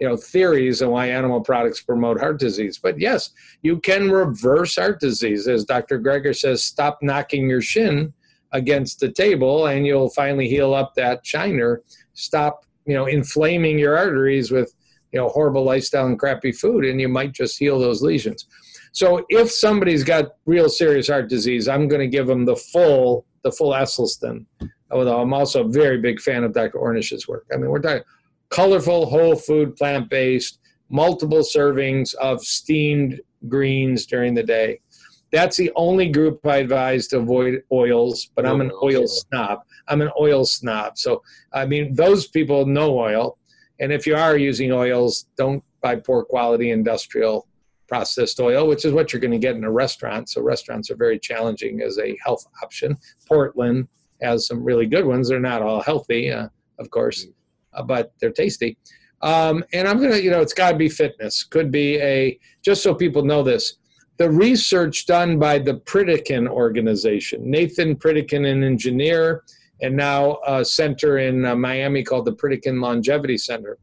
you know, theories on why animal products promote heart disease. But yes, you can reverse heart disease. As Doctor Greger says, stop knocking your shin against the table and you'll finally heal up that shiner. Stop, you know, inflaming your arteries with, you know, horrible lifestyle and crappy food, and you might just heal those lesions. So if somebody's got real serious heart disease, I'm going to give them the full, the full Esselstyn. Although I'm also a very big fan of Doctor Ornish's work. I mean, we're talking colorful, whole food, plant-based, multiple servings of steamed greens during the day. That's the only group I advise to avoid oils, but I'm an oil snob. I'm an oil snob. So, I mean, those people know oil. And if you are using oils, don't buy poor quality industrial processed oil, which is what you're going to get in a restaurant. So restaurants are very challenging as a health option. Portland has some really good ones. They're not all healthy, uh, of course, uh, but they're tasty. Um, and I'm going to, you know, it's got to be fitness. Could be a, just so people know this, the research done by the Pritikin organization, Nathan Pritikin, an engineer, and now a center in uh, Miami called the Pritikin Longevity Center.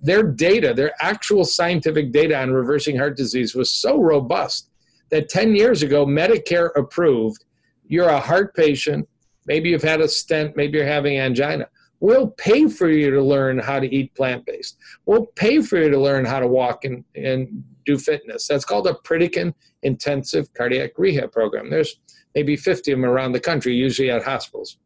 Their data, their actual scientific data on reversing heart disease was so robust that ten years ago, Medicare approved, you're a heart patient, maybe you've had a stent, maybe you're having angina. We'll pay for you to learn how to eat plant-based. We'll pay for you to learn how to walk and, and do fitness. That's called a Pritikin Intensive Cardiac Rehab Program. There's maybe fifty of them around the country, usually at hospitals.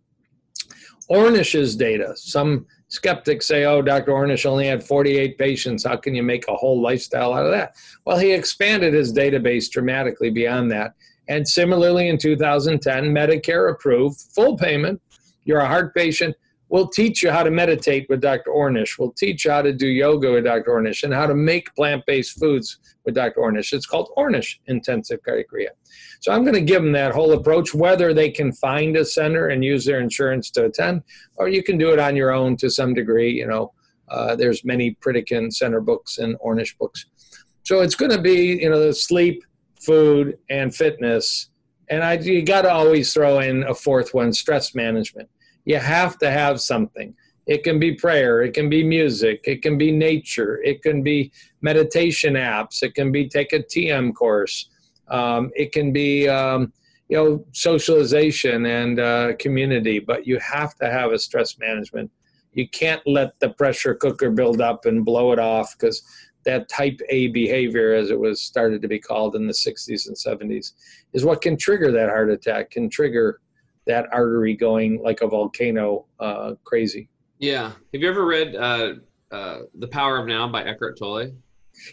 Ornish's data, some skeptics say, oh, Doctor Ornish only had forty-eight patients. How can you make a whole lifestyle out of that? Well, he expanded his database dramatically beyond that. And similarly, in two thousand ten, Medicare approved full payment. You're a heart patient. We'll teach you how to meditate with Doctor Ornish. We'll teach you how to do yoga with Doctor Ornish and how to make plant-based foods with Doctor Ornish. It's called Ornish Intensive Cardiac Rehab. So I'm going to give them that whole approach, whether they can find a center and use their insurance to attend, or you can do it on your own to some degree. You know, uh, there's many Pritikin Center books and Ornish books. So it's going to be, you know, the sleep, food, and fitness. And I, you got to always throw in a fourth one, stress management. You have to have something. It can be prayer. It can be music. It can be nature. It can be meditation apps. It can be take a T M course. Um, it can be, um, you know, socialization and uh, community. But you have to have a stress management. You can't let the pressure cooker build up and blow it off, because that type A behavior, as it was started to be called in the sixties and seventies, is what can trigger that heart attack, can trigger that artery going like a volcano, uh, crazy. Yeah. Have you ever read uh, uh, The Power of Now by Eckhart Tolle?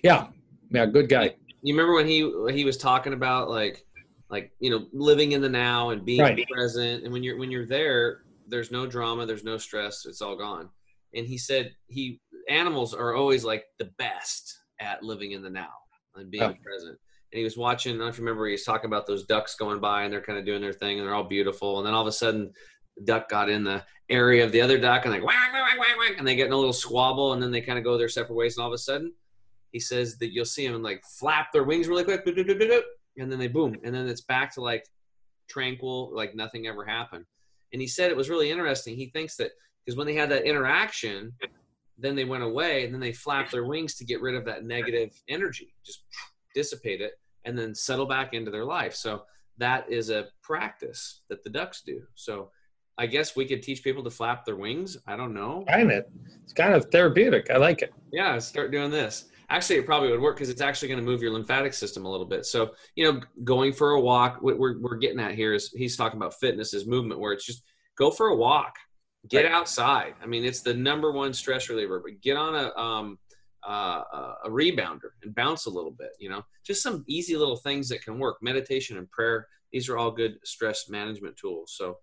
Yeah. Yeah. Good guy. You remember when he he was talking about like like you know living in the now and being right. present, and when you're when you're there, there's no drama, there's no stress, it's all gone. And he said he animals are always like the best at living in the now and being oh. present. And he was watching, I don't know if you remember, he was talking about those ducks going by and they're kind of doing their thing and they're all beautiful. And then all of a sudden the duck got in the area of the other duck and like, whack, whack, whack, whack, and they get in a little squabble and then they kind of go their separate ways. And all of a sudden he says that you'll see them like flap their wings really quick, doop, doop, doop, doop, and then they boom. And then it's back to like tranquil, like nothing ever happened. And he said it was really interesting. He thinks that because when they had that interaction, then they went away and then they flapped their wings to get rid of that negative energy, just dissipate it, and then settle back into their life. So that is a practice that the ducks do. So I guess we could teach people to flap their wings. I don't know. Kind of. It's kind of therapeutic. I like it. Yeah, start doing this. Actually, it probably would work because it's actually going to move your lymphatic system a little bit. So, you know, going for a walk, what we're, we're getting at here is he's talking about fitness is movement, where it's just go for a walk, get right. outside. I mean, it's the number one stress reliever, but get on a, um, Uh, a rebounder and bounce a little bit, you know, just some easy little things that can work. Meditation and prayer. These are all good stress management tools. So,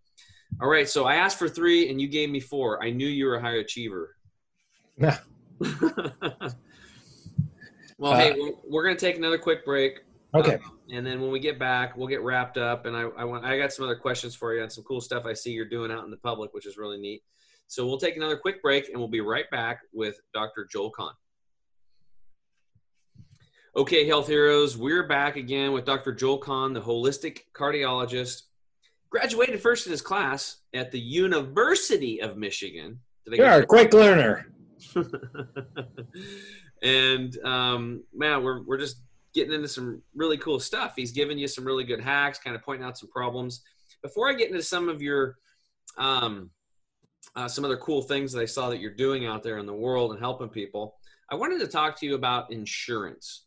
all right. So I asked for three and you gave me four. I knew you were a high achiever. Nah. Well, uh, hey, we're, we're going to take another quick break. Okay. Um, and then when we get back, we'll get wrapped up. And I, I want, I got some other questions for you and some cool stuff I see you're doing out in the public, which is really neat. So we'll take another quick break and we'll be right back with Doctor Joel Kahn. Okay, health heroes, we're back again with Doctor Joel Kahn, the holistic cardiologist. Graduated first in his class at the University of Michigan. Did I You're a quick learner. And um, man, we're, we're just getting into some really cool stuff. He's giving you some really good hacks, kind of pointing out some problems. Before I get into some of your, um, uh, some other cool things that I saw that you're doing out there in the world and helping people, I wanted to talk to you about insurance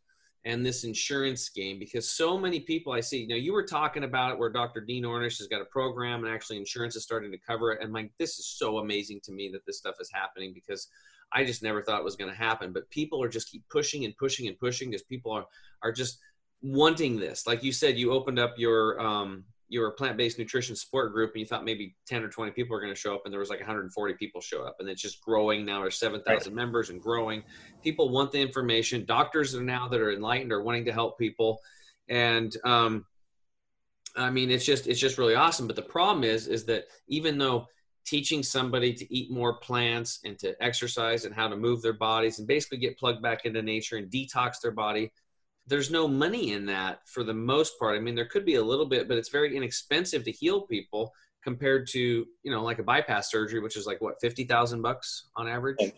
and this insurance game, because so many people I see, you know, you were talking about it where Doctor Dean Ornish has got a program and actually insurance is starting to cover it. And like, this is so amazing to me that this stuff is happening, because I just never thought it was going to happen, but people are just keep pushing and pushing and pushing because people are, are just wanting this? Like you said, you opened up your um, your plant-based nutrition support group and you thought maybe ten or twenty people were going to show up, and there was like one hundred forty people show up, and it's just growing. Now there's seven thousand right. members and growing. People want the information. Doctors are now that are enlightened are wanting to help people. And um, I mean, it's just, it's just really awesome. But the problem is, is that even though teaching somebody to eat more plants and to exercise and how to move their bodies and basically get plugged back into nature and detox their body, there's no money in that for the most part. I mean, there could be a little bit, but it's very inexpensive to heal people compared to, you know, like a bypass surgery, which is like what, fifty thousand bucks on average. And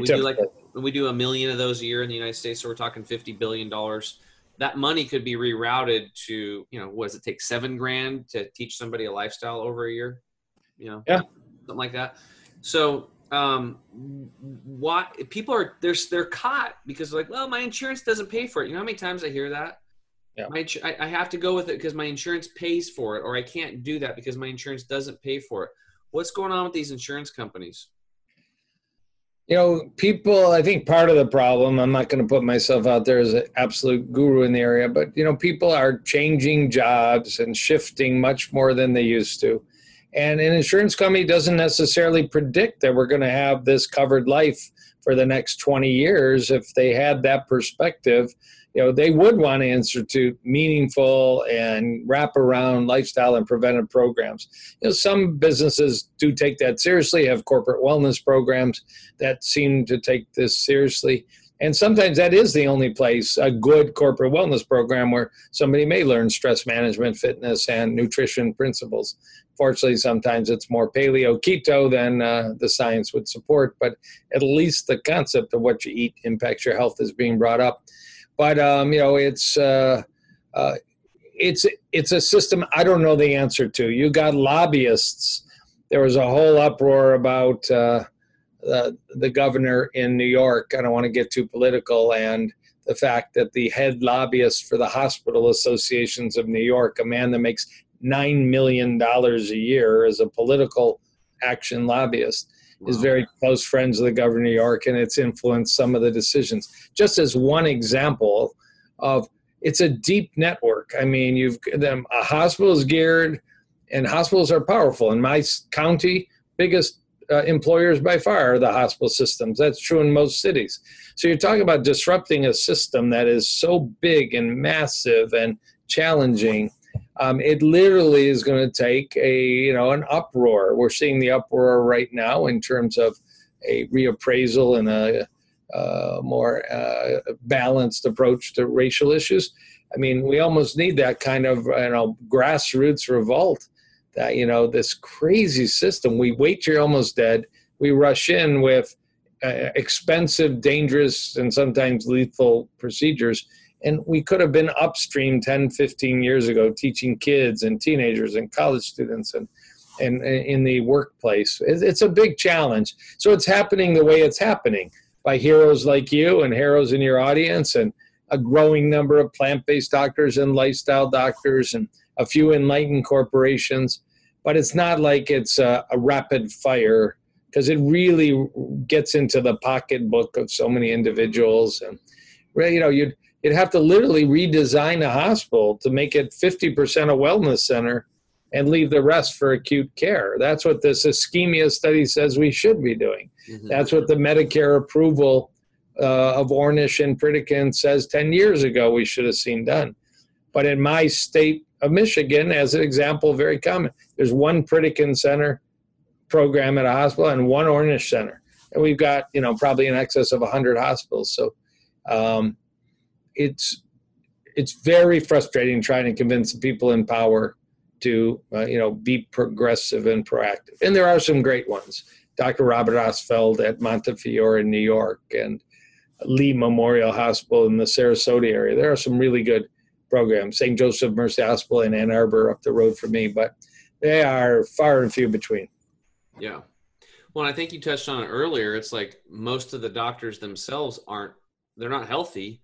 we do like, we do a million of those a year in the United States. So we're talking fifty billion dollars. That money could be rerouted to, you know, what does it take? Seven grand to teach somebody a lifestyle over a year, you know, yeah. something like that. So, um, why people are, they're, they're caught because they're like, well, my insurance doesn't pay for it. You know how many times I hear that? Yeah. My, I, I have to go with it because my insurance pays for it, or I can't do that because my insurance doesn't pay for it. What's going on with these insurance companies? You know, people, I think part of the problem, I'm not going to put myself out there as an absolute guru in the area, but, you know, people are changing jobs and shifting much more than they used to. And an insurance company doesn't necessarily predict that we're going to have this covered life for the next twenty years. If they had that perspective, you know, they would want to institute meaningful and wraparound lifestyle and preventive programs. You know, some businesses do take that seriously, have corporate wellness programs that seem to take this seriously. And sometimes that is the only place, a good corporate wellness program where somebody may learn stress management, fitness, and nutrition principles. Fortunately, sometimes it's more paleo keto than uh, the science would support, but at least the concept of what you eat impacts your health is being brought up. But, um, you know, it's, uh, uh, it's, it's a system I don't know the answer to. You got lobbyists. There was a whole uproar about... Uh, Uh, the governor in New York, I don't want to get too political, and the fact that the head lobbyist for the hospital associations of New York, a man that makes nine million dollars a year as a political action lobbyist, wow. is very close friends of the governor of New York, and it's influenced some of the decisions. Just as one example of, it's a deep network. I mean, you've them, a hospital is geared, and hospitals are powerful. In my county, biggest Uh, employers by far are the hospital systems. That's true in most cities. So you're talking about disrupting a system that is so big and massive and challenging. Um, it literally is going to take a, you know, an uproar. We're seeing the uproar right now in terms of a reappraisal and a uh, more uh, balanced approach to racial issues. I mean, we almost need that kind of, you know, grassroots revolt. That, you know, this crazy system, we wait till you're almost dead, we rush in with uh, expensive, dangerous, and sometimes lethal procedures, and we could have been upstream ten, fifteen years ago teaching kids and teenagers and college students and, and, and in the workplace. It's a big challenge. So it's happening the way it's happening, by heroes like you and heroes in your audience and a growing number of plant-based doctors and lifestyle doctors and a few enlightened corporations, but it's not like it's a, a rapid fire, because it really gets into the pocketbook of so many individuals. And, you know, you'd, you'd have to literally redesign a hospital to make it fifty percent a wellness center and leave the rest for acute care. That's what this Ischemia Study says we should be doing. Mm-hmm. That's what the Medicare approval uh, of Ornish and Pritikin says ten years ago we should have seen done. But in my state of Michigan, as an example, very common, there's one Pritikin Center program at a hospital and one Ornish Center. And we've got, you know, probably in excess of one hundred hospitals. So um, it's, it's very frustrating trying to convince the people in power to, uh, you know, be progressive and proactive. And there are some great ones. Doctor Robert Ostfeld at Montefiore in New York and Lee Memorial Hospital in the Sarasota area. There are some really good program, Saint Joseph Mercy Hospital in Ann Arbor up the road from me, but they are far and few between. Yeah. Well, I think you touched on it earlier. It's like most of the doctors themselves aren't, they're not healthy.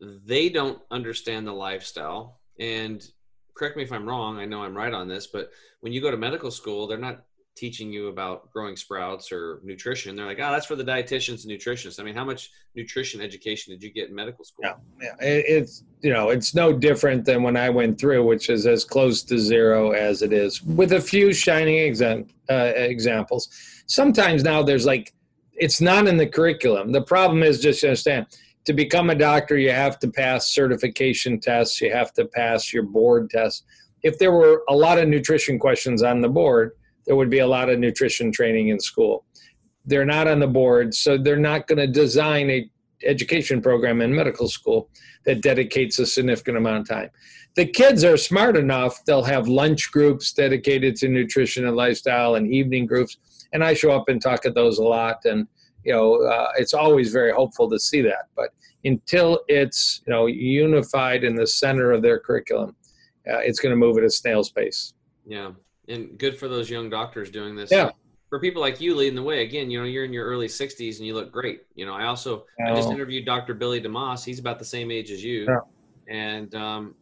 They don't understand the lifestyle. And correct me if I'm wrong. I know I'm right on this, but when you go to medical school, they're not teaching you about growing sprouts or nutrition, they're like, oh, that's for the dietitians and nutritionists. I mean, how much nutrition education did you get in medical school? Yeah, yeah. It's, you know, it's no different than when I went through, which is as close to zero as it is, with a few shining exam, uh, examples. Sometimes now there's like, it's not in the curriculum. The problem is, just understand, to become a doctor, you have to pass certification tests. You have to pass your board tests. If there were a lot of nutrition questions on the board, there would be a lot of nutrition training in school. They're not on the board, so they're not going to design an education program in medical school that dedicates a significant amount of time. The kids are smart enough, they'll have lunch groups dedicated to nutrition and lifestyle and evening groups, and I show up and talk at those a lot, and you know, uh, it's always very hopeful to see that. But until it's, you know, unified in the center of their curriculum, uh, it's going to move at a snail's pace. Yeah. And good for those young doctors doing this. Yeah. For people like you leading the way, again, you know, you're in your early sixties and you look great. You know, I also, oh. I just interviewed Doctor Billy DeMoss. He's about the same age as you. Yeah. And um,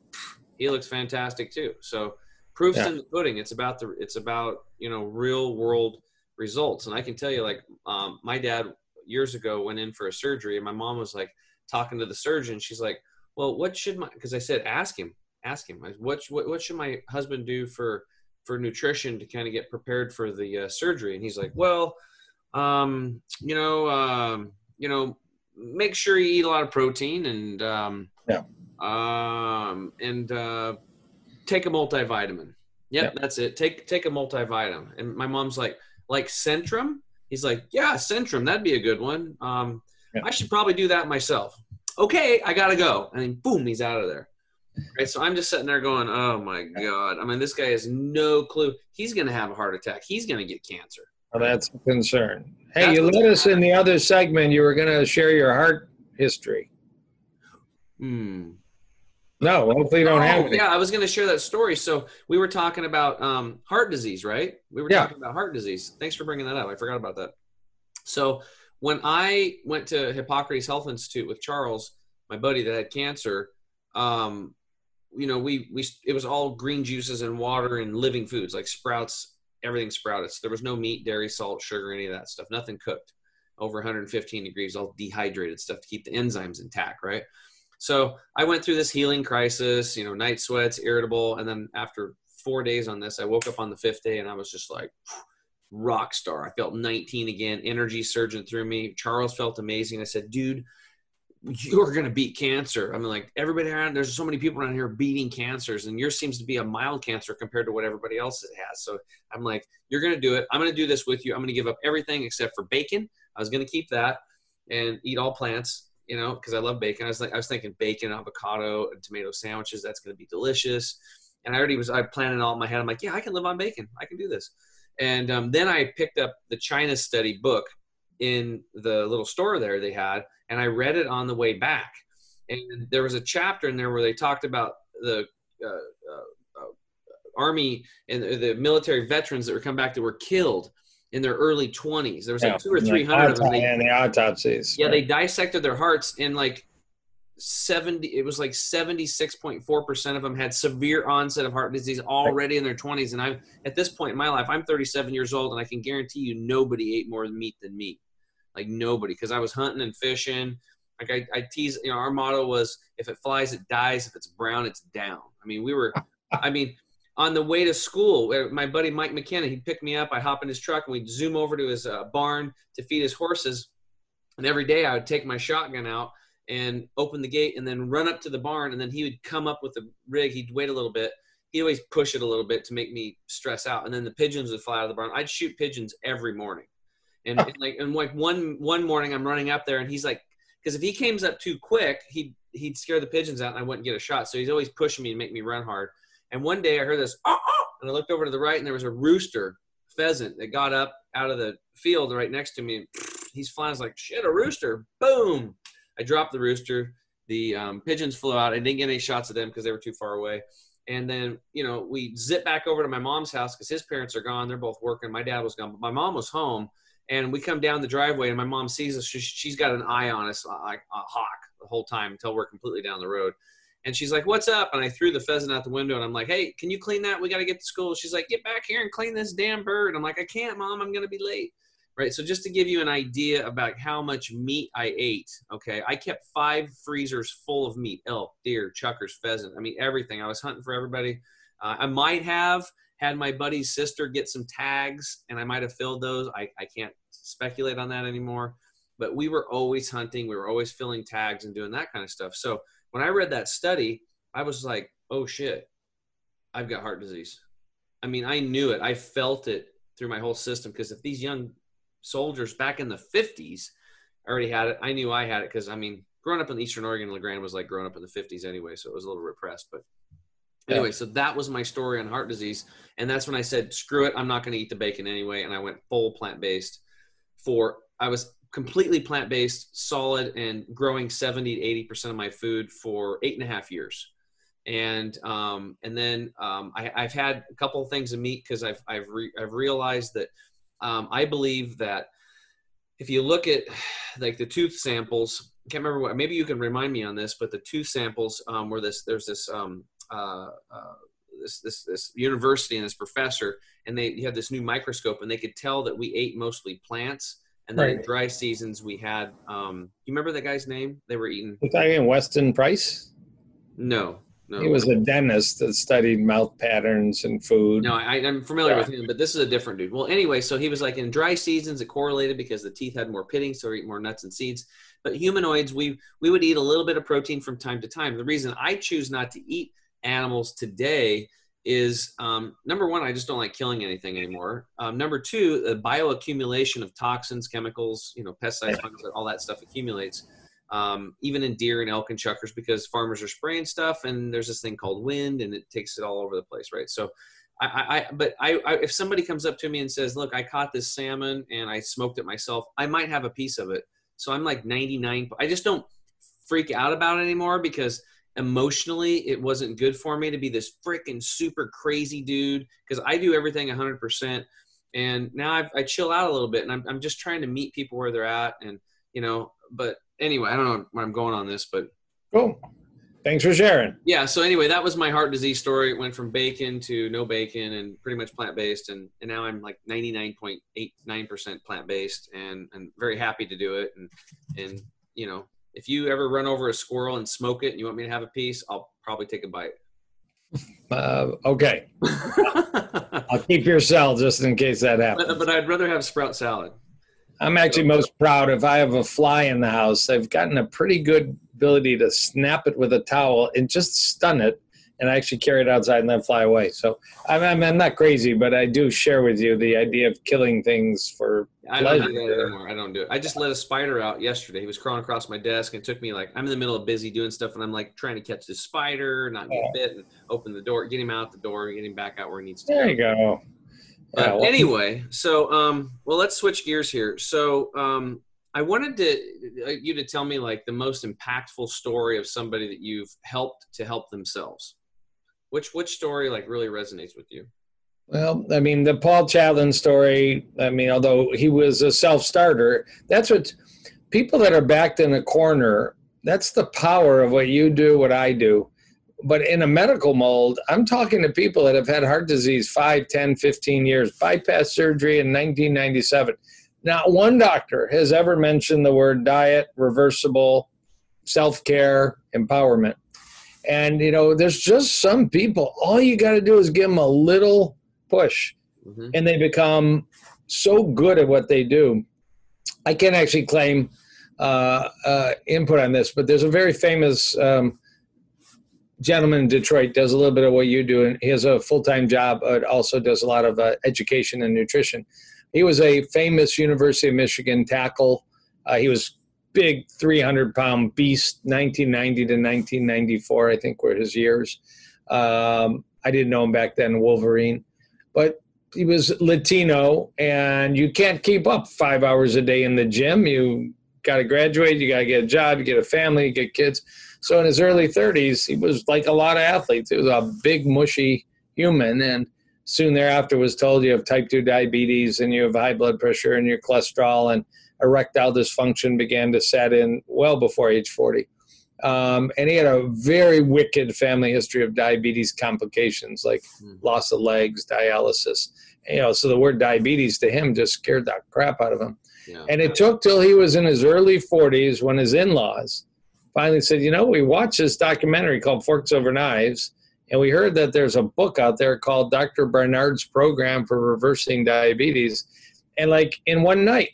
he looks fantastic too. So proof's yeah. in the pudding. It's about the, it's about, you know, real world results. And I can tell you, like, um, my dad years ago went in for a surgery and my mom was like talking to the surgeon. She's like, well, what should my, cause I said, ask him, ask him, what, what, what should my husband do for, for nutrition to kind of get prepared for the uh, surgery. And he's like, well, um, you know, um, you know, make sure you eat a lot of protein and, um, yeah. um, and, uh, take a multivitamin. Yep, yeah. That's it. Take, take a multivitamin. And my mom's like, like Centrum. He's like, yeah, Centrum. That'd be a good one. Um, yeah. I should probably do that myself. Okay. I gotta go. And then boom, he's out of there. Right, so I'm just sitting there going, oh my God. I mean, this guy has no clue. He's going to have a heart attack. He's going to get cancer. Well, that's a concern. Hey, that's you let us happened. In the other segment, you were going to share your heart history. Hmm. No, hopefully you don't oh, have it. Yeah, I was going to share that story. So we were talking about um, heart disease, right? We were yeah. talking about heart disease. Thanks for bringing that up. I forgot about that. So when I went to Hippocrates Health Institute with Charles, my buddy that had cancer, um, you know, we, we, it was all green juices and water and living foods like sprouts, everything sprouted. So there was no meat, dairy, salt, sugar, any of that stuff, nothing cooked over one hundred fifteen degrees, all dehydrated stuff to keep the enzymes intact. Right. So I went through this healing crisis, you know, night sweats, irritable. And then after four days on this, I woke up on the fifth day and I was just like rock star. I felt nineteen again, energy surging through me. Charles felt amazing. I said, dude, you're going to beat cancer. I mean, like everybody around, there's so many people around here beating cancers and yours seems to be a mild cancer compared to what everybody else has. So I'm like, you're going to do it. I'm going to do this with you. I'm going to give up everything except for bacon. I was going to keep that and eat all plants, you know, cause I love bacon. I was like, I was thinking bacon, avocado and tomato sandwiches. That's going to be delicious. And I already was, I planned it all in my head. I'm like, yeah, I can live on bacon. I can do this. And um, then I picked up the China study book in the little store there they had. And I read it on the way back. And there was a chapter in there where they talked about the uh, uh, army and the military veterans that were come back that were killed in their early twenties. There was like two or three hundred of them. They, and the autopsies. Yeah, right. They dissected their hearts in like seventy. It was like seventy-six point four percent of them had severe onset of heart disease already in their twenties. And I'm at this point in my life, I'm thirty-seven years old, and I can guarantee you nobody ate more meat than me. Like nobody, because I was hunting and fishing. Like I, I tease, you know, our motto was, if it flies, it dies. If it's brown, it's down. I mean, we were, I mean, on the way to school, my buddy Mike McKenna, he picked me up. I hop in his truck and we'd zoom over to his uh, barn to feed his horses. And every day I would take my shotgun out and open the gate and then run up to the barn. And then he would come up with the rig. He'd wait a little bit. He'd always push it a little bit to make me stress out. And then the pigeons would fly out of the barn. I'd shoot pigeons every morning. And, and like, and like one, one morning I'm running up there and he's like, cause if he came up too quick, he'd, he'd scare the pigeons out and I wouldn't get a shot. So he's always pushing me and make me run hard. And one day I heard this, oh, oh, and I looked over to the right and there was a rooster pheasant that got up out of the field right next to me. And he's flying. I was like, shit, a rooster. Boom. I dropped the rooster. The um, pigeons flew out. I didn't get any shots of them cause they were too far away. And then, you know, we zip back over to my mom's house cause his parents are gone. They're both working. My dad was gone, but my mom was home. And we come down the driveway and my mom sees us. She, she's got an eye on us, like a hawk the whole time until we're completely down the road. And she's like, what's up? And I threw the pheasant out the window, and I'm like, hey, can you clean that? We got to get to school. She's like, get back here and clean this damn bird. I'm like, I can't, Mom. I'm going to be late. Right. So just to give you an idea about how much meat I ate. Okay. I kept five freezers full of meat, elk, deer, chuckers, pheasant. I mean, everything. I was hunting for everybody. Uh, I might have had my buddy's sister get some tags, and I might have filled those. I, I can't speculate on that anymore. But we were always hunting. We were always filling tags and doing that kind of stuff. So when I read that study, I was like, oh shit, I've got heart disease. I mean, I knew it. I felt it through my whole system, because if these young soldiers back in the fifties already had it, I knew I had it, because, I mean, growing up in Eastern Oregon, LeGrand was like growing up in the fifties anyway, so it was a little repressed. But anyway, yeah. So that was my story on heart disease. And that's when I said, screw it, I'm not going to eat the bacon anyway. And I went full plant-based for – I was – completely plant-based, solid, and growing seventy to eighty percent of my food for eight and a half years. And, um, and then, um, I, I've had a couple of things of meat, cause I've, I've, re I've realized that, um, I believe that if you look at like the tooth samples, I can't remember what, maybe you can remind me on this, but the tooth samples, um, where this, there's this, um, uh, uh, This, this, this university and this professor, and they had this new microscope, and they could tell that we ate mostly plants. And then right. in dry seasons, we had, um, you remember that guy's name? They were eating. You're talking Weston Price? No, no. He was a dentist that studied mouth patterns and food. No, I, I'm familiar yeah. with him, but this is a different dude. Well, anyway, so he was like, in dry seasons, it correlated because the teeth had more pitting, so we eat more nuts and seeds. But humanoids, we, we would eat a little bit of protein from time to time. The reason I choose not to eat animals today is, um, number one, I just don't like killing anything anymore. Um, number two, the bioaccumulation of toxins, chemicals, you know, pesticides, fungicides, all that stuff accumulates, um, even in deer and elk and chuckers, because farmers are spraying stuff, and there's this thing called wind, and it takes it all over the place, right? So, I, I but I, I, if somebody comes up to me and says, "Look, I caught this salmon and I smoked it myself," I might have a piece of it. So I'm like ninety-nine. I just don't freak out about it anymore, because emotionally, it wasn't good for me to be this freaking super crazy dude, because I do everything one hundred percent. And now I've, I chill out a little bit, and I'm, I'm just trying to meet people where they're at. And, you know, but anyway, I don't know where I'm going on this, but. Cool. Thanks for sharing. Yeah. So anyway, that was my heart disease story. It went from bacon to no bacon and pretty much plant-based. And, and now I'm like ninety-nine point eight nine percent plant-based, and I'm very happy to do it. And, and, you know, if you ever run over a squirrel and smoke it and you want me to have a piece, I'll probably take a bite. Uh, okay. I'll keep your cell just in case that happens. But, but I'd rather have sprout salad. I'm actually so, most proud if I have a fly in the house. I've gotten a pretty good ability to snap it with a towel and just stun it, and I actually carry it outside and then fly away. So I'm, I'm, I'm not crazy, but I do share with you the idea of killing things for I don't pleasure. do that anymore. I don't do it. I just let a spider out yesterday. He was crawling across my desk, and it took me like, I'm in the middle of busy doing stuff, and I'm like trying to catch this spider, not get yeah. bit, and open the door, get him out the door, get him back out where he needs to There go. you go. Yeah, well. Anyway, so, um, well, let's switch gears here. So, um, I wanted to, uh, you to tell me like the most impactful story of somebody that you've helped to help themselves. Which, which story like really resonates with you? Well, I mean, the Paul Chatlin story, I mean, although he was a self-starter, that's what people that are backed in a corner, that's the power of what you do, what I do. But in a medical mold, I'm talking to people that have had heart disease five, ten, fifteen years, bypass surgery in nineteen ninety-seven. Not one doctor has ever mentioned the word diet, reversible, self-care, empowerment. And, you know, there's just some people, all you got to do is give them a little push, mm-hmm. and they become so good at what they do. I can't actually claim uh, uh, input on this, but there's a very famous um, gentleman in Detroit, does a little bit of what you do, and he has a full-time job, but also does a lot of uh, education and nutrition. He was a famous University of Michigan tackle. Uh, he was big three hundred pound beast, nineteen ninety to nineteen ninety-four, I think were his years. Um, I didn't know him back then, Wolverine. But he was Latino, and you can't keep up five hours a day in the gym. You got to graduate, you got to get a job, you get a family, you get kids. So in his early thirties, he was like a lot of athletes. He was a big, mushy human, and soon thereafter was told you have type two diabetes, and you have high blood pressure, and your cholesterol and erectile dysfunction began to set in well before age forty. Um, and he had a very wicked family history of diabetes complications, like mm. loss of legs, dialysis. You know, so the word diabetes to him just scared the crap out of him. Yeah. And it took till he was in his early forties when his in-laws finally said, you know, we watched this documentary called Forks Over Knives, and we heard that there's a book out there called Doctor Barnard's Program for Reversing Diabetes. And like in one night,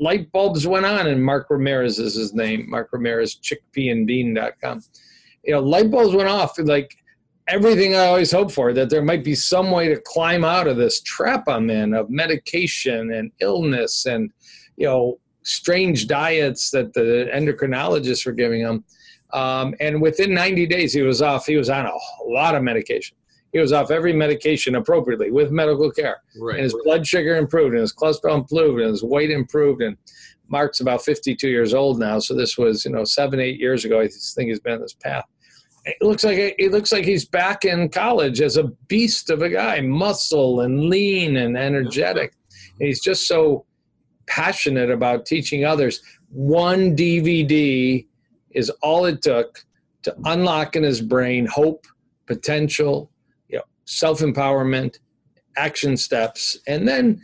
light bulbs went on, and Mark Ramirez is his name, Mark Ramirez, chickpea and bean dot com. You know, light bulbs went off, like everything I always hoped for, that there might be some way to climb out of this trap I'm in of medication and illness and, you know, strange diets that the endocrinologists were giving him. Um, and within ninety days, he was off. He was on a lot of medication. He was off every medication appropriately with medical care. Right, and his right. blood sugar improved, and his cholesterol improved, and his weight improved. And Mark's about fifty-two years old now, so this was, you know, seven, eight years ago. I think he's been on this path. It looks like it looks like he's back in college as a beast of a guy, muscle and lean and energetic. And he's just so passionate about teaching others. One D V D is all it took to unlock in his brain hope, potential, self-empowerment, action steps. And then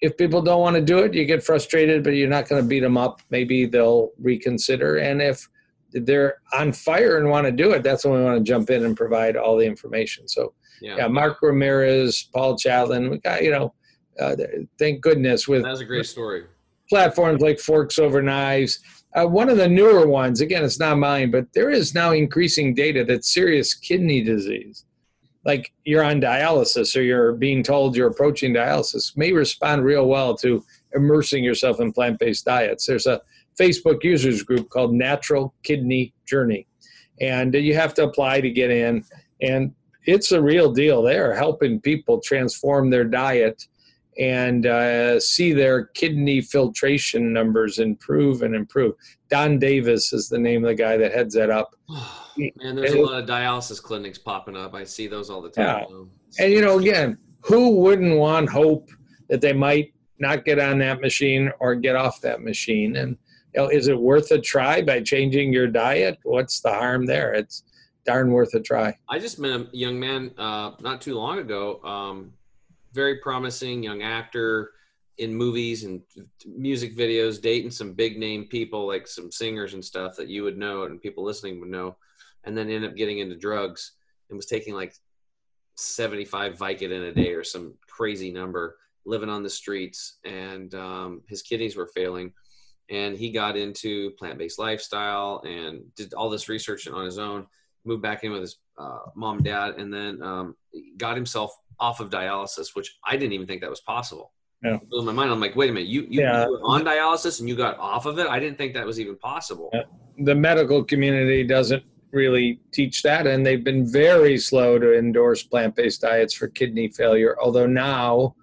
if people don't want to do it, you get frustrated, but you're not going to beat them up. Maybe they'll reconsider. And if they're on fire and want to do it, that's when we want to jump in and provide all the information. So yeah, yeah Mark Ramirez, Paul Chatlin, we got, you know, uh, thank goodness with that's a great story. Platforms like Forks Over Knives. Uh, one of the newer ones, again, it's not mine, but there is now increasing data that serious kidney disease, like you're on dialysis or you're being told you're approaching dialysis, may respond real well to immersing yourself in plant-based diets. There's a Facebook users group called Natural Kidney Journey, and you have to apply to get in, and it's a real deal. They are helping people transform their diet and uh, see their kidney filtration numbers improve and improve. Don Davis is the name of the guy that heads that up. Man, there's and, a lot of dialysis clinics popping up. I see those all the time. Yeah. And, you know, again, who wouldn't want hope that they might not get on that machine or get off that machine? And, you know, is it worth a try by changing your diet? What's the harm there? It's darn worth a try. I just met a young man uh, not too long ago, um, very promising young actor, in movies and music videos, dating some big name people, like some singers and stuff that you would know and people listening would know, and then end up getting into drugs and was taking like seventy-five Vicodin a day or some crazy number, living on the streets, and um, his kidneys were failing. And he got into plant-based lifestyle and did all this research on his own, moved back in with his uh, mom and dad, and then um, got himself off of dialysis, which I didn't even think that was possible. Yeah. It blew my mind. I'm like, wait a minute, you, you, yeah. you were on dialysis and you got off of it? I didn't think that was even possible. Yeah. The medical community doesn't really teach that, and they've been very slow to endorse plant-based diets for kidney failure, although now,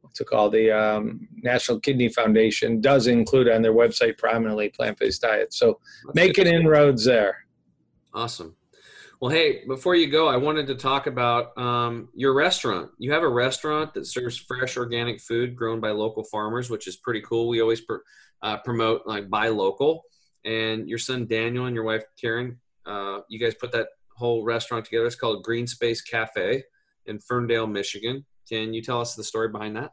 what's it called, the um, National Kidney Foundation does include on their website prominently plant-based diets. So That's making good. inroads there. Awesome. Well, hey, before you go, I wanted to talk about um, your restaurant. You have a restaurant that serves fresh organic food grown by local farmers, which is pretty cool. We always pr uh, promote like buy local. And your son Daniel and your wife Karen, uh, you guys put that whole restaurant together. It's called Green Space Cafe in Ferndale, Michigan. Can you tell us the story behind that?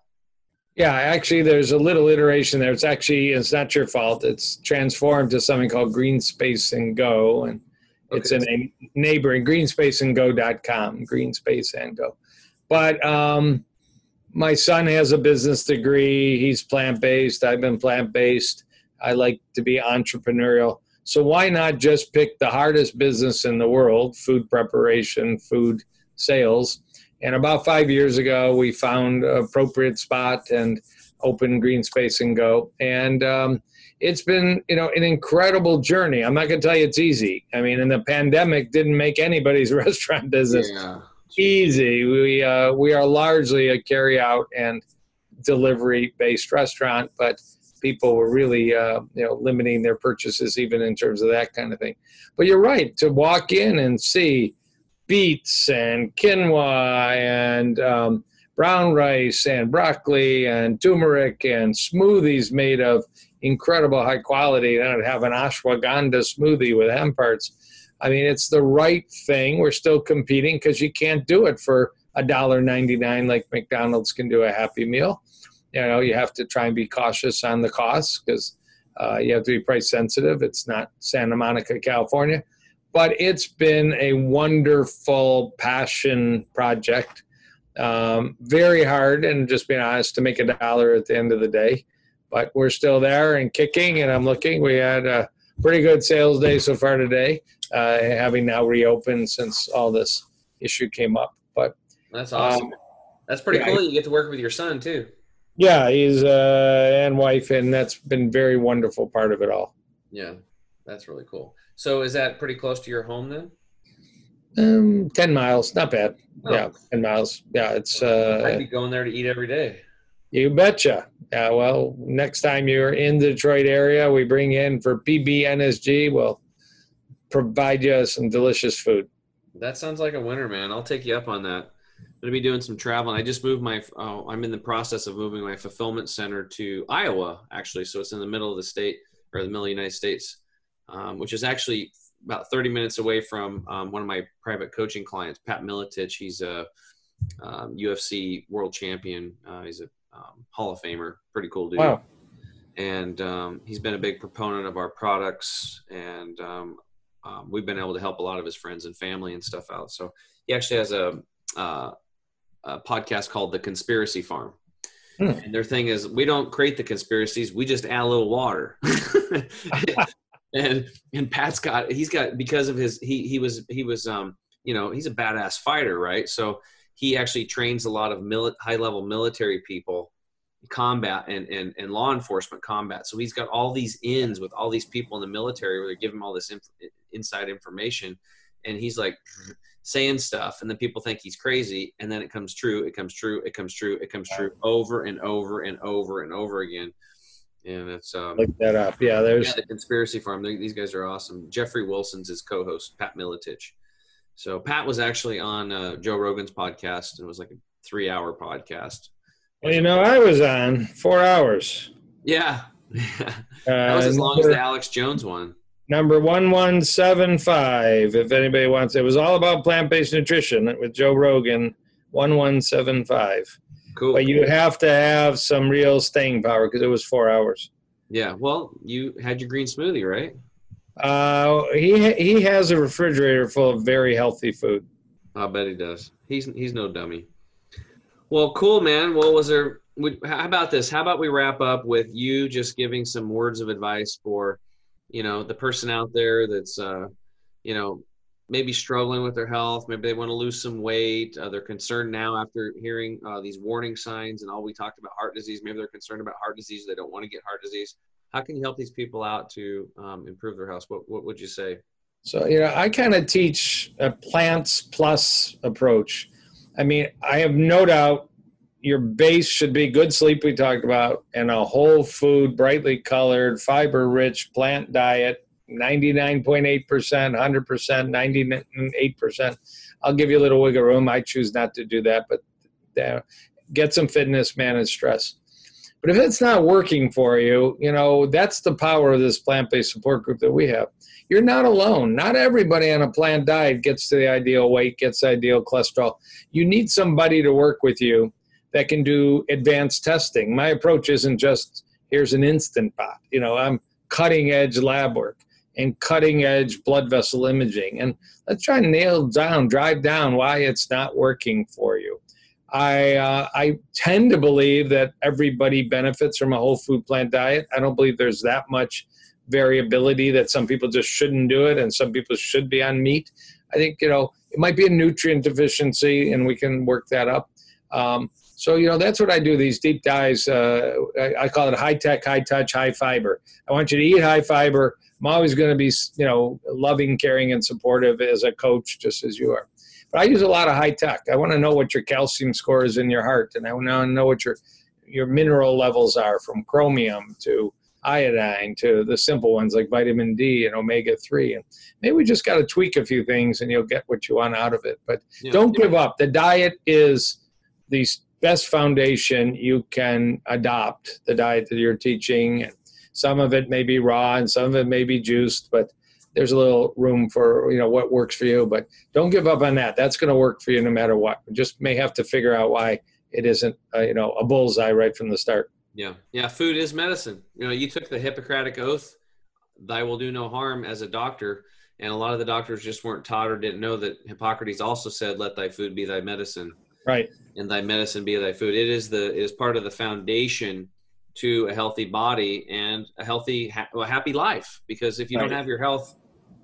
Yeah, actually, there's a little iteration there. It's actually, it's not your fault. It's transformed to something called Green Space and Go, and Okay. It's in a neighboring green space and go dot com, Green Space and Go. But um, my son has a business degree. He's plant-based. I've been plant-based. I like to be entrepreneurial. So why not just pick the hardest business in the world, food preparation, food sales? And about five years ago, we found an appropriate spot and opened Green Space and Go. And um, it's been, you know, an incredible journey. I'm not going to tell you it's easy. I mean, and the pandemic didn't make anybody's restaurant business yeah. easy. We, uh, we are largely a carry-out and delivery-based restaurant, but people were really, uh, you know, limiting their purchases even in terms of that kind of thing. But you're right, to walk in and see beets and quinoa and um, brown rice and broccoli and turmeric and smoothies made of incredible high quality. Then I'd have an ashwagandha smoothie with hemp parts. I mean, it's the right thing. We're still competing because you can't do it for a dollar ninety-nine like McDonald's can do a Happy Meal. You know, you have to try and be cautious on the costs because uh, you have to be price sensitive. It's not Santa Monica, California. But it's been a wonderful passion project. Um, very hard, and just being honest, to make a dollar at the end of the day. But we're still there and kicking, and I'm looking. We had a pretty good sales day so far today, uh, having now reopened since all this issue came up. But that's awesome. Um, that's pretty yeah, cool. You get to work with your son, too. Yeah, he's uh, and wife, and that's been very wonderful part of it all. Yeah, that's really cool. So is that pretty close to your home then? Um, ten miles, not bad. Oh. Yeah, ten miles. Yeah, it's. Uh, I'd be going there to eat every day. You betcha. Uh, well, next time you're in the Detroit area, we bring in for P B N S G. We'll provide you some delicious food. That sounds like a winner, man. I'll take you up on that. I'm going to be doing some traveling. I just moved my, oh, I'm in the process of moving my fulfillment center to Iowa, actually. So it's in the middle of the state, or the middle of the United States. Um, which is actually about thirty minutes away from um, one of my private coaching clients, Pat Miletich. He's a um, U F C world champion. Uh, he's a um, Hall of Famer, pretty cool dude. Wow. And um, he's been a big proponent of our products, and um, um, we've been able to help a lot of his friends and family and stuff out. So he actually has a, uh, a podcast called The Conspiracy Farm. Hmm. And their thing is, we don't create the conspiracies. We just add a little water. And, and Pat's got, he's got, because of his, he, he was, he was, um, you know, he's a badass fighter, right? So he actually trains a lot of mili- high level military people, combat and, and, and law enforcement combat. So he's got all these ins with all these people in the military where they give him all this inf- inside information. And he's like saying stuff, and then people think he's crazy. And then it comes true. It comes true. It comes true. It comes true over and over and over and over again. And it's um, look that up. Yeah, there's yeah, the Conspiracy Farm. They, these guys are awesome. Jeffrey Wilson's his co-host, Pat Miletich. So Pat was actually on uh, Joe Rogan's podcast, and it was like a three-hour podcast. Well, you know, I was on four hours. Yeah, yeah. that was uh, as long number, as the Alex Jones one. Number one one seven five. If anybody wants, it was all about plant-based nutrition with Joe Rogan. One one seven five. Cool. But you have to have some real staying power because it was four hours. Yeah. Well, you had your green smoothie, right? Uh, he he has a refrigerator full of very healthy food. I bet he does. He's he's no dummy. Well, cool, man. Well, was there? How about this? How about we wrap up with you just giving some words of advice for, you know, the person out there that's, uh, you know, maybe struggling with their health, maybe they want to lose some weight, uh, they're concerned now after hearing uh, these warning signs and all we talked about heart disease, maybe they're concerned about heart disease, they don't want to get heart disease. How can you help these people out to um, improve their health? What what would you say? So, you know, I kind of teach a plants plus approach. I mean, I have no doubt your base should be good sleep we talked about and a whole food, brightly colored, fiber-rich plant diet, ninety-nine point eight percent, one hundred percent, ninety-eight percent. I'll give you a little wiggle room. I choose not to do that, but uh, get some fitness, manage stress. But if it's not working for you, you know, that's the power of this plant-based support group that we have. You're not alone. Not everybody on a plant diet gets to the ideal weight, gets ideal cholesterol. You need somebody to work with you that can do advanced testing. My approach isn't just, here's an instant pot. You know, I'm cutting-edge lab work and cutting-edge blood vessel imaging. And let's try and nail down, drive down why it's not working for you. I uh, I tend to believe that everybody benefits from a whole food plant diet. I don't believe there's that much variability that some people just shouldn't do it and some people should be on meat. I think, you know, it might be a nutrient deficiency, and we can work that up. Um, so, you know, that's what I do, these deep dives. Uh, I, I call it high-tech, high-touch, high-fiber. I want you to eat high-fiber. I'm always going to be, you know, loving, caring, and supportive as a coach, just as you are. But I use a lot of high tech. I want to know what your calcium score is in your heart, and I want to know what your your mineral levels are, from chromium to iodine to the simple ones like vitamin D and omega three. And maybe we just got to tweak a few things, and you'll get what you want out of it. But yeah, don't yeah. give up. The diet is these best foundation you can adopt the diet that you're teaching. Some of it may be raw and some of it may be juiced, but there's a little room for, you know, what works for you. But don't give up on that. That's going to work for you no matter what. You just may have to figure out why it isn't, uh, you know, a bullseye right from the start. Yeah. Yeah. Food is medicine. You know, you took the Hippocratic oath, "Thy will do no harm," as a doctor. And a lot of the doctors just weren't taught or didn't know that Hippocrates also said, "Let thy food be thy medicine." Right. And thy medicine be thy food. It is the, it is part of the foundation to a healthy body and a healthy, ha- well, happy life. Because if you right. don't have your health,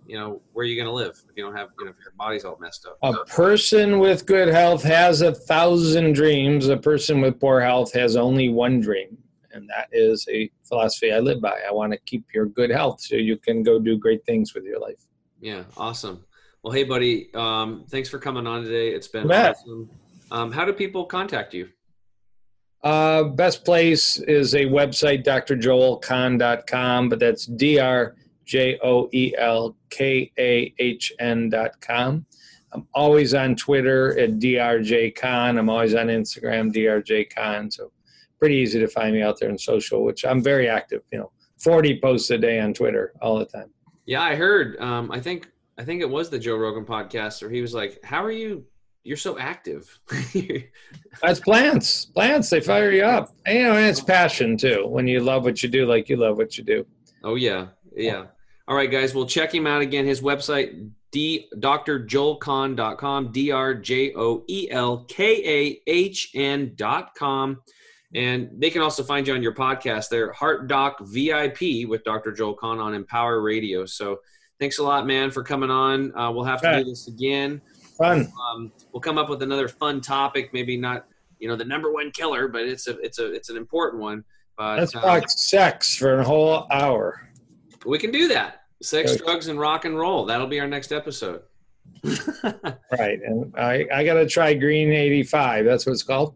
you know, where are you going to live if you don't have, you know, if your body's all messed up? A person with good health has a thousand dreams. A person with poor health has only one dream. And that is a philosophy I live by. I want to keep your good health so you can go do great things with your life. Yeah. Awesome. Well, hey buddy, um, thanks for coming on today. It's been awesome. Um, how do people contact you? Uh, best place is a website, D R Joel Kahn dot com, but that's D R J O E L K A H N dot com. I'm always on Twitter at D R J Kahn. I'm always on Instagram, D R J Kahn. So pretty easy to find me out there in social, which I'm very active, you know, forty posts a day on Twitter all the time. Yeah, I heard, um, I think, I think it was the Joe Rogan podcast where he was like, "How are you? You're so active." That's plants, plants. They fire you up. And, you know, and it's passion too. When you love what you do, like you love what you do. Oh yeah. Yeah. All right, guys. We'll check him out again. His website, D D R Joel Kahn dot com, D R J O E L K A H N dot com. And they can also find you on your podcast there, Heart Doc V I P with Doctor Joel Kahn on Empower Radio. So thanks a lot, man, for coming on. Uh, we'll have to do this again. Fun. Um, we'll come up with another fun topic. Maybe not, you know, the number one killer, but it's a, it's a, it's an important one. But, Let's um, talk sex for a whole hour. We can do that. Sex, okay. Drugs, and rock and roll. That'll be our next episode. Right. And I, I got to try Green eighty-five. That's what it's called.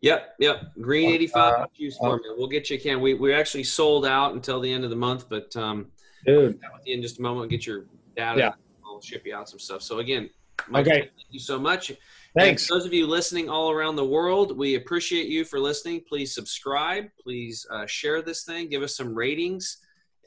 Yep. Yep. Green eighty-five uh, juice uh, formula. We'll get you a can. We, we actually sold out until the end of the month, but um, dude, I'll with you in just a moment, get your data. Yeah. I'll ship you out some stuff. So again, Mike, okay. Thank you so much. Thanks. Those of you listening all around the world, we appreciate you for listening. Please subscribe. Please uh, share this thing. Give us some ratings.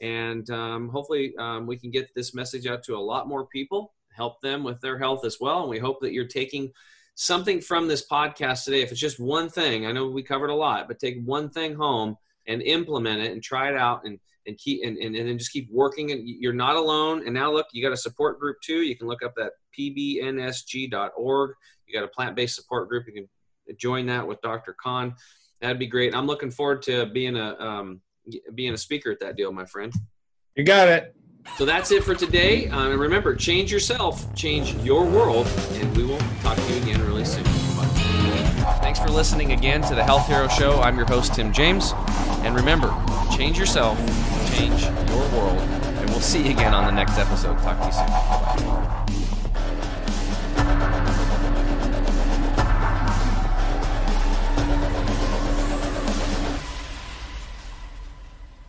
And um, hopefully um, we can get this message out to a lot more people, help them with their health as well. And we hope that you're taking something from this podcast today. If it's just one thing, I know we covered a lot, but take one thing home and implement it and try it out and and keep and, and, and then just keep working. And you're not alone. And now look, you got a support group too. You can look up that P B N S G dot org. You got a plant-based support group. You can join that with Doctor Kahn. That'd be great. I'm looking forward to being a um, being a speaker at that deal, my friend. You got it. So that's it for today. Um, and remember, change yourself, change your world, and we will talk to you again really soon. Thanks for listening again to the Health Hero Show. I'm your host, Tim James. And remember, change yourself, change your world, and we'll see you again on the next episode. Talk to you soon. Bye-bye.